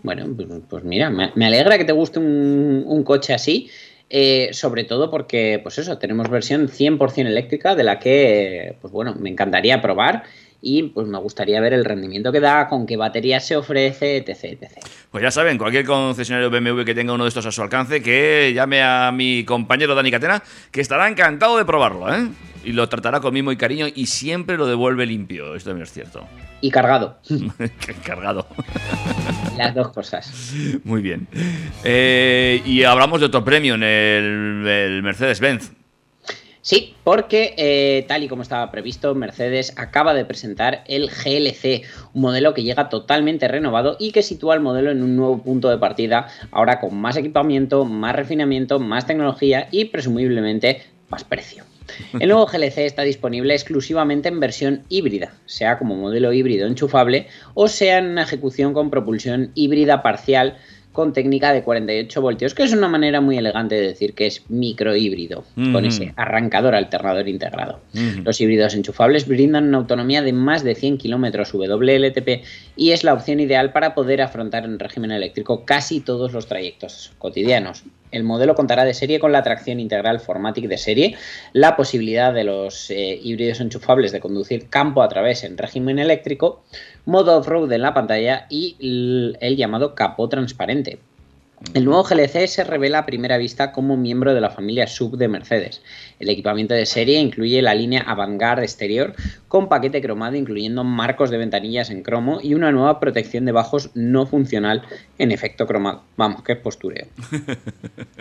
Bueno, pues, pues mira, me, me alegra que te guste un, un coche así. Eh, sobre todo porque, pues eso, tenemos versión cien por ciento eléctrica, de la que, pues bueno, me encantaría probar y pues me gustaría ver el rendimiento que da, con qué batería se ofrece, etc, etcétera. Pues ya saben, cualquier concesionario B M W que tenga uno de estos a su alcance, que llame a mi compañero Dani Catena, que estará encantado de probarlo, ¿eh? Y lo tratará con mimo y cariño y siempre lo devuelve limpio, esto también es cierto. Y cargado. Cargado. Las dos cosas. Muy bien. Eh, y hablamos de otro premio en el, el Mercedes-Benz. Sí, porque eh, tal y como estaba previsto, Mercedes acaba de presentar el G L C, un modelo que llega totalmente renovado y que sitúa al modelo en un nuevo punto de partida, ahora con más equipamiento, más refinamiento, más tecnología y presumiblemente más precio. El nuevo G L C está disponible exclusivamente en versión híbrida, sea como modelo híbrido enchufable o sea en una ejecución con propulsión híbrida parcial con técnica de cuarenta y ocho voltios, que es una manera muy elegante de decir que es microhíbrido, mm-hmm. con ese arrancador alternador integrado. Mm-hmm. Los híbridos enchufables brindan una autonomía de más de cien kilómetros W L T P y es la opción ideal para poder afrontar en régimen eléctrico casi todos los trayectos cotidianos. El modelo contará de serie con la tracción integral formatic de serie, la posibilidad de los eh, híbridos enchufables de conducir campo a través en régimen eléctrico, modo off-road en la pantalla y el, el llamado capó transparente. El nuevo G L C se revela a primera vista como miembro de la familia S U V de Mercedes. El equipamiento de serie incluye la línea Avantgarde exterior con paquete cromado incluyendo marcos de ventanillas en cromo y una nueva protección de bajos no funcional en efecto cromado. Vamos, qué postureo.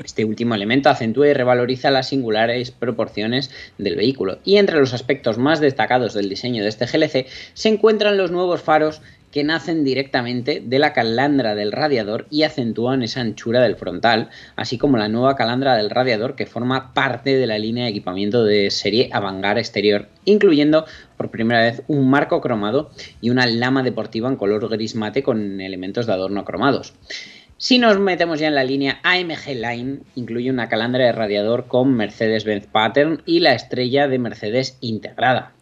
Este último elemento acentúa y revaloriza las singulares proporciones del vehículo. Y entre los aspectos más destacados del diseño de este G L C se encuentran los nuevos faros que nacen directamente de la calandra del radiador y acentúan esa anchura del frontal, así como la nueva calandra del radiador que forma parte de la línea de equipamiento de serie Avantgarde exterior, incluyendo por primera vez un marco cromado y una lama deportiva en color gris mate con elementos de adorno cromados. Si nos metemos ya en la línea A M G Line, incluye una calandra de radiador con Mercedes-Benz Pattern y la estrella de Mercedes integrada.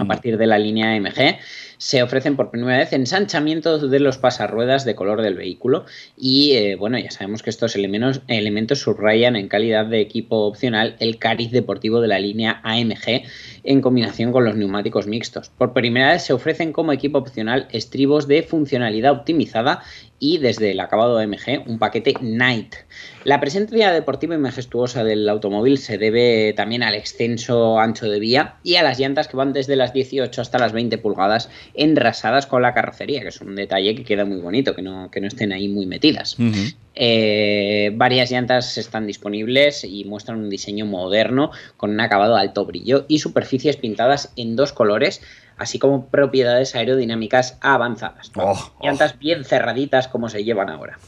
A partir de la línea A M G se ofrecen por primera vez ensanchamientos de los pasarruedas de color del vehículo y eh, bueno, ya sabemos que estos elementos, elementos subrayan en calidad de equipo opcional el cariz deportivo de la línea A M G en combinación con los neumáticos mixtos. Por primera vez se ofrecen como equipo opcional estribos de funcionalidad optimizada y desde el acabado A M G un paquete Night. La presencia deportiva y majestuosa del automóvil se debe también al extenso ancho de vía y a las llantas que van desde las dieciocho hasta las veinte pulgadas enrasadas con la carrocería, que es un detalle que queda muy bonito, que no, que no estén ahí muy metidas. Uh-huh. Eh, varias llantas están disponibles y muestran un diseño moderno con un acabado de alto brillo y superficies pintadas en dos colores, así como propiedades aerodinámicas avanzadas. Oh, oh. Llantas bien cerraditas como se llevan ahora.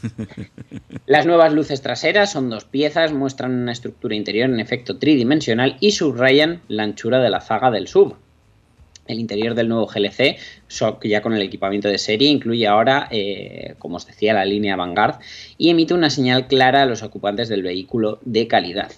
Las nuevas luces traseras son dos piezas, muestran una estructura interior en efecto tridimensional y subrayan la anchura de la zaga del S U V. El interior del nuevo G L C, ya con el equipamiento de serie, incluye ahora, eh, como os decía, la línea Avantgarde y emite una señal clara a los ocupantes del vehículo de calidad.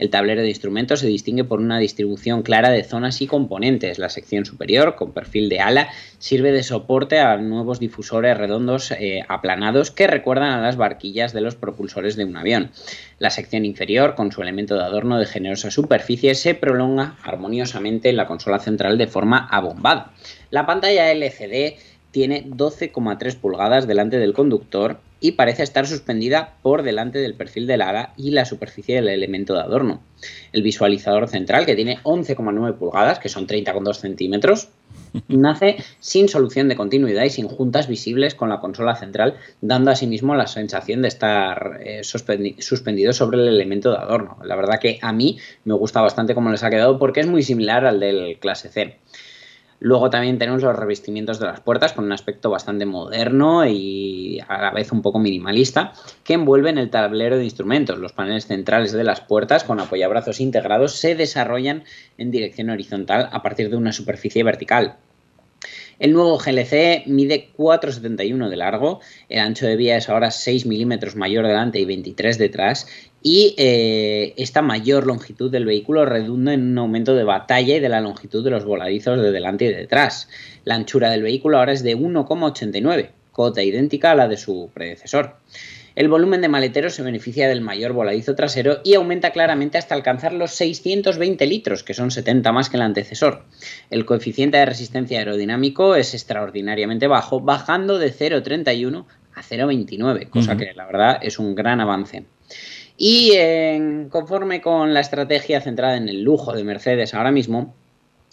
El tablero de instrumentos se distingue por una distribución clara de zonas y componentes. La sección superior, con perfil de ala, sirve de soporte a nuevos difusores redondos eh, aplanados que recuerdan a las barquillas de los propulsores de un avión. La sección inferior, con su elemento de adorno de generosa superficie, se prolonga armoniosamente en la consola central de forma abombada. La pantalla L C D tiene doce coma tres pulgadas delante del conductor y parece estar suspendida por delante del perfil del ala y la superficie del elemento de adorno. El visualizador central, que tiene once coma nueve pulgadas, que son treinta coma dos centímetros, nace sin solución de continuidad y sin juntas visibles con la consola central, dando a sí mismo la sensación de estar eh, suspendido sobre el elemento de adorno. La verdad que a mí me gusta bastante cómo les ha quedado porque es muy similar al del clase C. Luego también tenemos los revestimientos de las puertas con un aspecto bastante moderno y a la vez un poco minimalista que envuelven el tablero de instrumentos. Los paneles centrales de las puertas con apoyabrazos integrados se desarrollan en dirección horizontal a partir de una superficie vertical. El nuevo G L C mide cuatro coma setenta y uno de largo, el ancho de vía es ahora seis milímetros mayor delante y veintitrés detrás y eh, esta mayor longitud del vehículo redunda en un aumento de batalla y de la longitud de los voladizos de delante y de detrás. La anchura del vehículo ahora es de uno coma ochenta y nueve, cota idéntica a la de su predecesor. El volumen de maletero se beneficia del mayor voladizo trasero y aumenta claramente hasta alcanzar los seiscientos veinte litros, que son setenta más que el antecesor. El coeficiente de resistencia aerodinámico es extraordinariamente bajo, bajando de cero coma treinta y uno a cero coma veintinueve, cosa uh-huh. que la verdad es un gran avance. Y eh, conforme con la estrategia centrada en el lujo de Mercedes ahora mismo,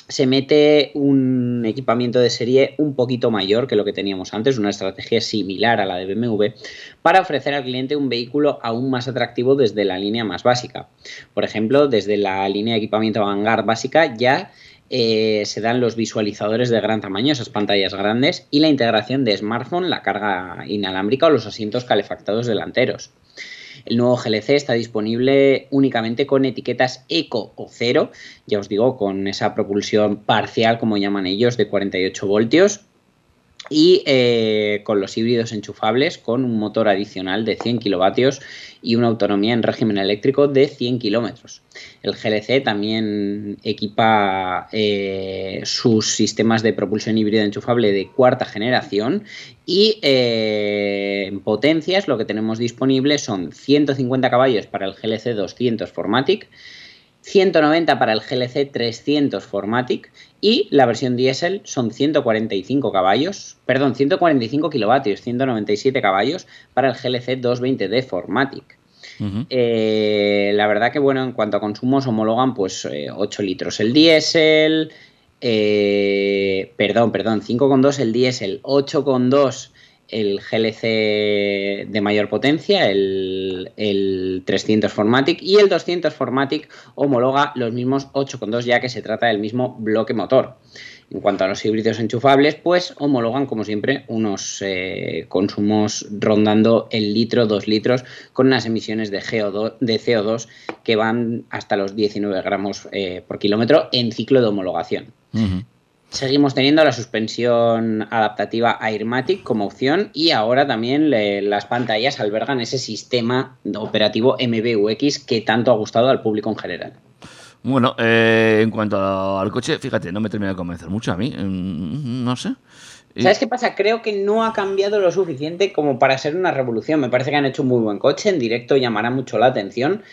se mete un equipamiento de serie un poquito mayor que lo que teníamos antes, una estrategia similar a la de B M W, para ofrecer al cliente un vehículo aún más atractivo desde la línea más básica. Por ejemplo, desde la línea de equipamiento Vanguard básica ya eh, se dan los visualizadores de gran tamaño, esas pantallas grandes, y la integración de smartphone, la carga inalámbrica o los asientos calefactados delanteros. El nuevo G L C está disponible únicamente con etiquetas eco o cero, ya os digo, con esa propulsión parcial, como llaman ellos, de cuarenta y ocho voltios, y eh, con los híbridos enchufables, con un motor adicional de cien kilovatios y una autonomía en régimen eléctrico de cien kilómetros. El G L C también equipa eh, sus sistemas de propulsión híbrida enchufable de cuarta generación y eh, en potencias lo que tenemos disponible son ciento cincuenta caballos para el G L C doscientos cuatro matic, ciento noventa para el G L C trescientos cuatro matic y la versión diésel son ciento cuarenta y cinco caballos, perdón, ciento cuarenta y cinco kilovatios, ciento noventa y siete caballos para el G L C doscientos veinte D cuatro matic. Uh-huh. eh, la verdad que, bueno, en cuanto a consumos homologan pues eh, ocho litros el diésel, eh, perdón, perdón, cinco coma dos el diésel, ocho coma dos el G L C de mayor potencia, el, el trescientos cuatro matic, y el doscientos cuatro matic homologa los mismos ocho coma dos, ya que se trata del mismo bloque motor. En cuanto a los híbridos enchufables, pues homologan, como siempre, unos eh, consumos rondando el litro, dos litros, con unas emisiones de C O dos, de C O dos que van hasta los diecinueve gramos eh, por kilómetro en ciclo de homologación. Uh-huh. Seguimos teniendo la suspensión adaptativa Airmatic como opción y ahora también le, las pantallas albergan ese sistema operativo M B U X que tanto ha gustado al público en general. Bueno, eh, en cuanto a, al coche, fíjate, no me termina de convencer mucho a mí, no sé. ¿Sabes qué pasa? Creo que no ha cambiado lo suficiente como para ser una revolución. Me parece que han hecho un muy buen coche, en directo llamará mucho la atención.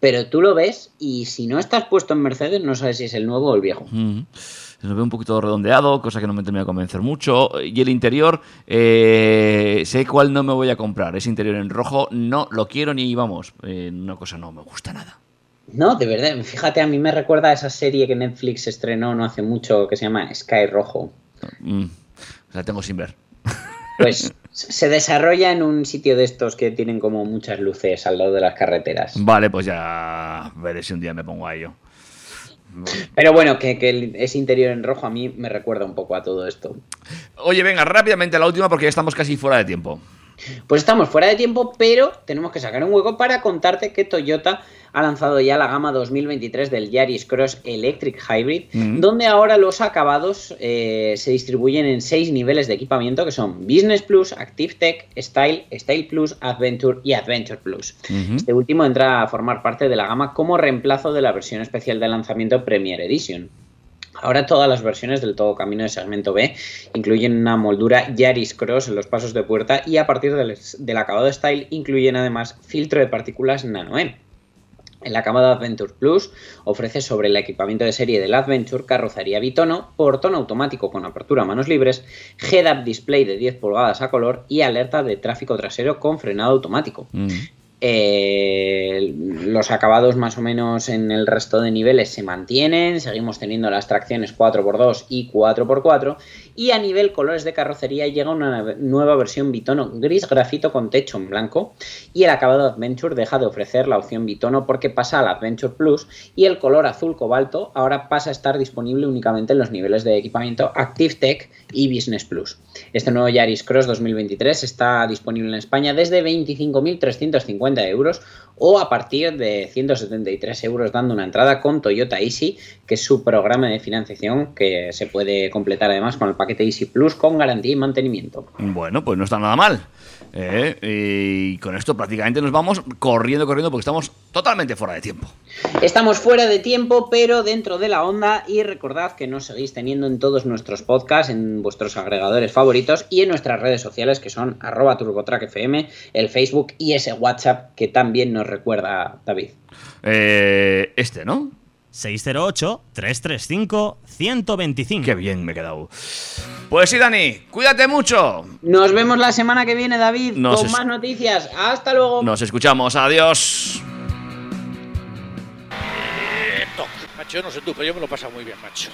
Pero tú lo ves y si no estás puesto en Mercedes no sabes si es el nuevo o el viejo. Mm-hmm. Se nos ve un poquito redondeado, cosa que no me termina de convencer mucho. Y el interior, eh, sé cuál no me voy a comprar. Ese interior en rojo no lo quiero ni vamos. Eh, una cosa no me gusta nada. No, de verdad. Fíjate, a mí me recuerda a esa serie que Netflix estrenó no hace mucho que se llama Sky Rojo. Mm, la tengo sin ver. Pues se desarrolla en un sitio de estos que tienen como muchas luces al lado de las carreteras. Vale, pues ya veré si un día me pongo a ello. Pero bueno, que, que ese interior en rojo a mí me recuerda un poco a todo esto. Oye, venga, rápidamente a la última porque ya estamos casi fuera de tiempo. Pues estamos fuera de tiempo, pero tenemos que sacar un hueco para contarte que Toyota ha lanzado ya la gama dos mil veintitrés del Yaris Cross Electric Hybrid, mm-hmm. donde ahora los acabados eh, se distribuyen en seis niveles de equipamiento, que son Business Plus, Active Tech, Style, Style Plus, Adventure y Adventure Plus. Mm-hmm. Este último entra a formar parte de la gama como reemplazo de la versión especial de lanzamiento Premier Edition. Ahora todas las versiones del todo camino de segmento B incluyen una moldura Yaris Cross en los pasos de puerta y a partir del, del acabado Style incluyen además filtro de partículas nano-M. El acabado Adventure Plus ofrece sobre el equipamiento de serie del Adventure carrocería bitono, portón automático con apertura a manos libres, head-up display de diez pulgadas a color y alerta de tráfico trasero con frenado automático. Mm. Eh, los acabados más o menos en el resto de niveles se mantienen, seguimos teniendo las tracciones cuatro por dos y cuatro por cuatro y a nivel colores de carrocería llega una nueva versión bitono gris grafito con techo en blanco y el acabado Adventure deja de ofrecer la opción bitono porque pasa al Adventure Plus y el color azul cobalto ahora pasa a estar disponible únicamente en los niveles de equipamiento Active Tech y Business Plus. Este nuevo Yaris Cross dos mil veintitrés está disponible en España desde veinticinco mil trescientos cincuenta euros o a partir de ciento setenta y tres euros dando una entrada con Toyota Easy, que es su programa de financiación que se puede completar además con el paquete Easy Plus con garantía y mantenimiento. Bueno, pues no está nada mal. Eh, y con esto prácticamente nos vamos corriendo, corriendo porque estamos totalmente fuera de tiempo. Estamos fuera de tiempo, pero dentro de la onda, y recordad que nos seguís teniendo en todos nuestros podcasts, en vuestros agregadores favoritos y en nuestras redes sociales que son arroba TurboTrackFM, el Facebook y ese WhatsApp que también nos recuerda David. Eh, este, ¿no? seis cero ocho, tres tres cinco, uno dos cinco. Qué bien me he quedado. Pues sí, Dani, cuídate mucho. Nos vemos la semana que viene, David, nos con es... más noticias. Hasta luego. Nos escuchamos, adiós. Macho, no sé tú, pero yo me lo he pasado muy bien, macho.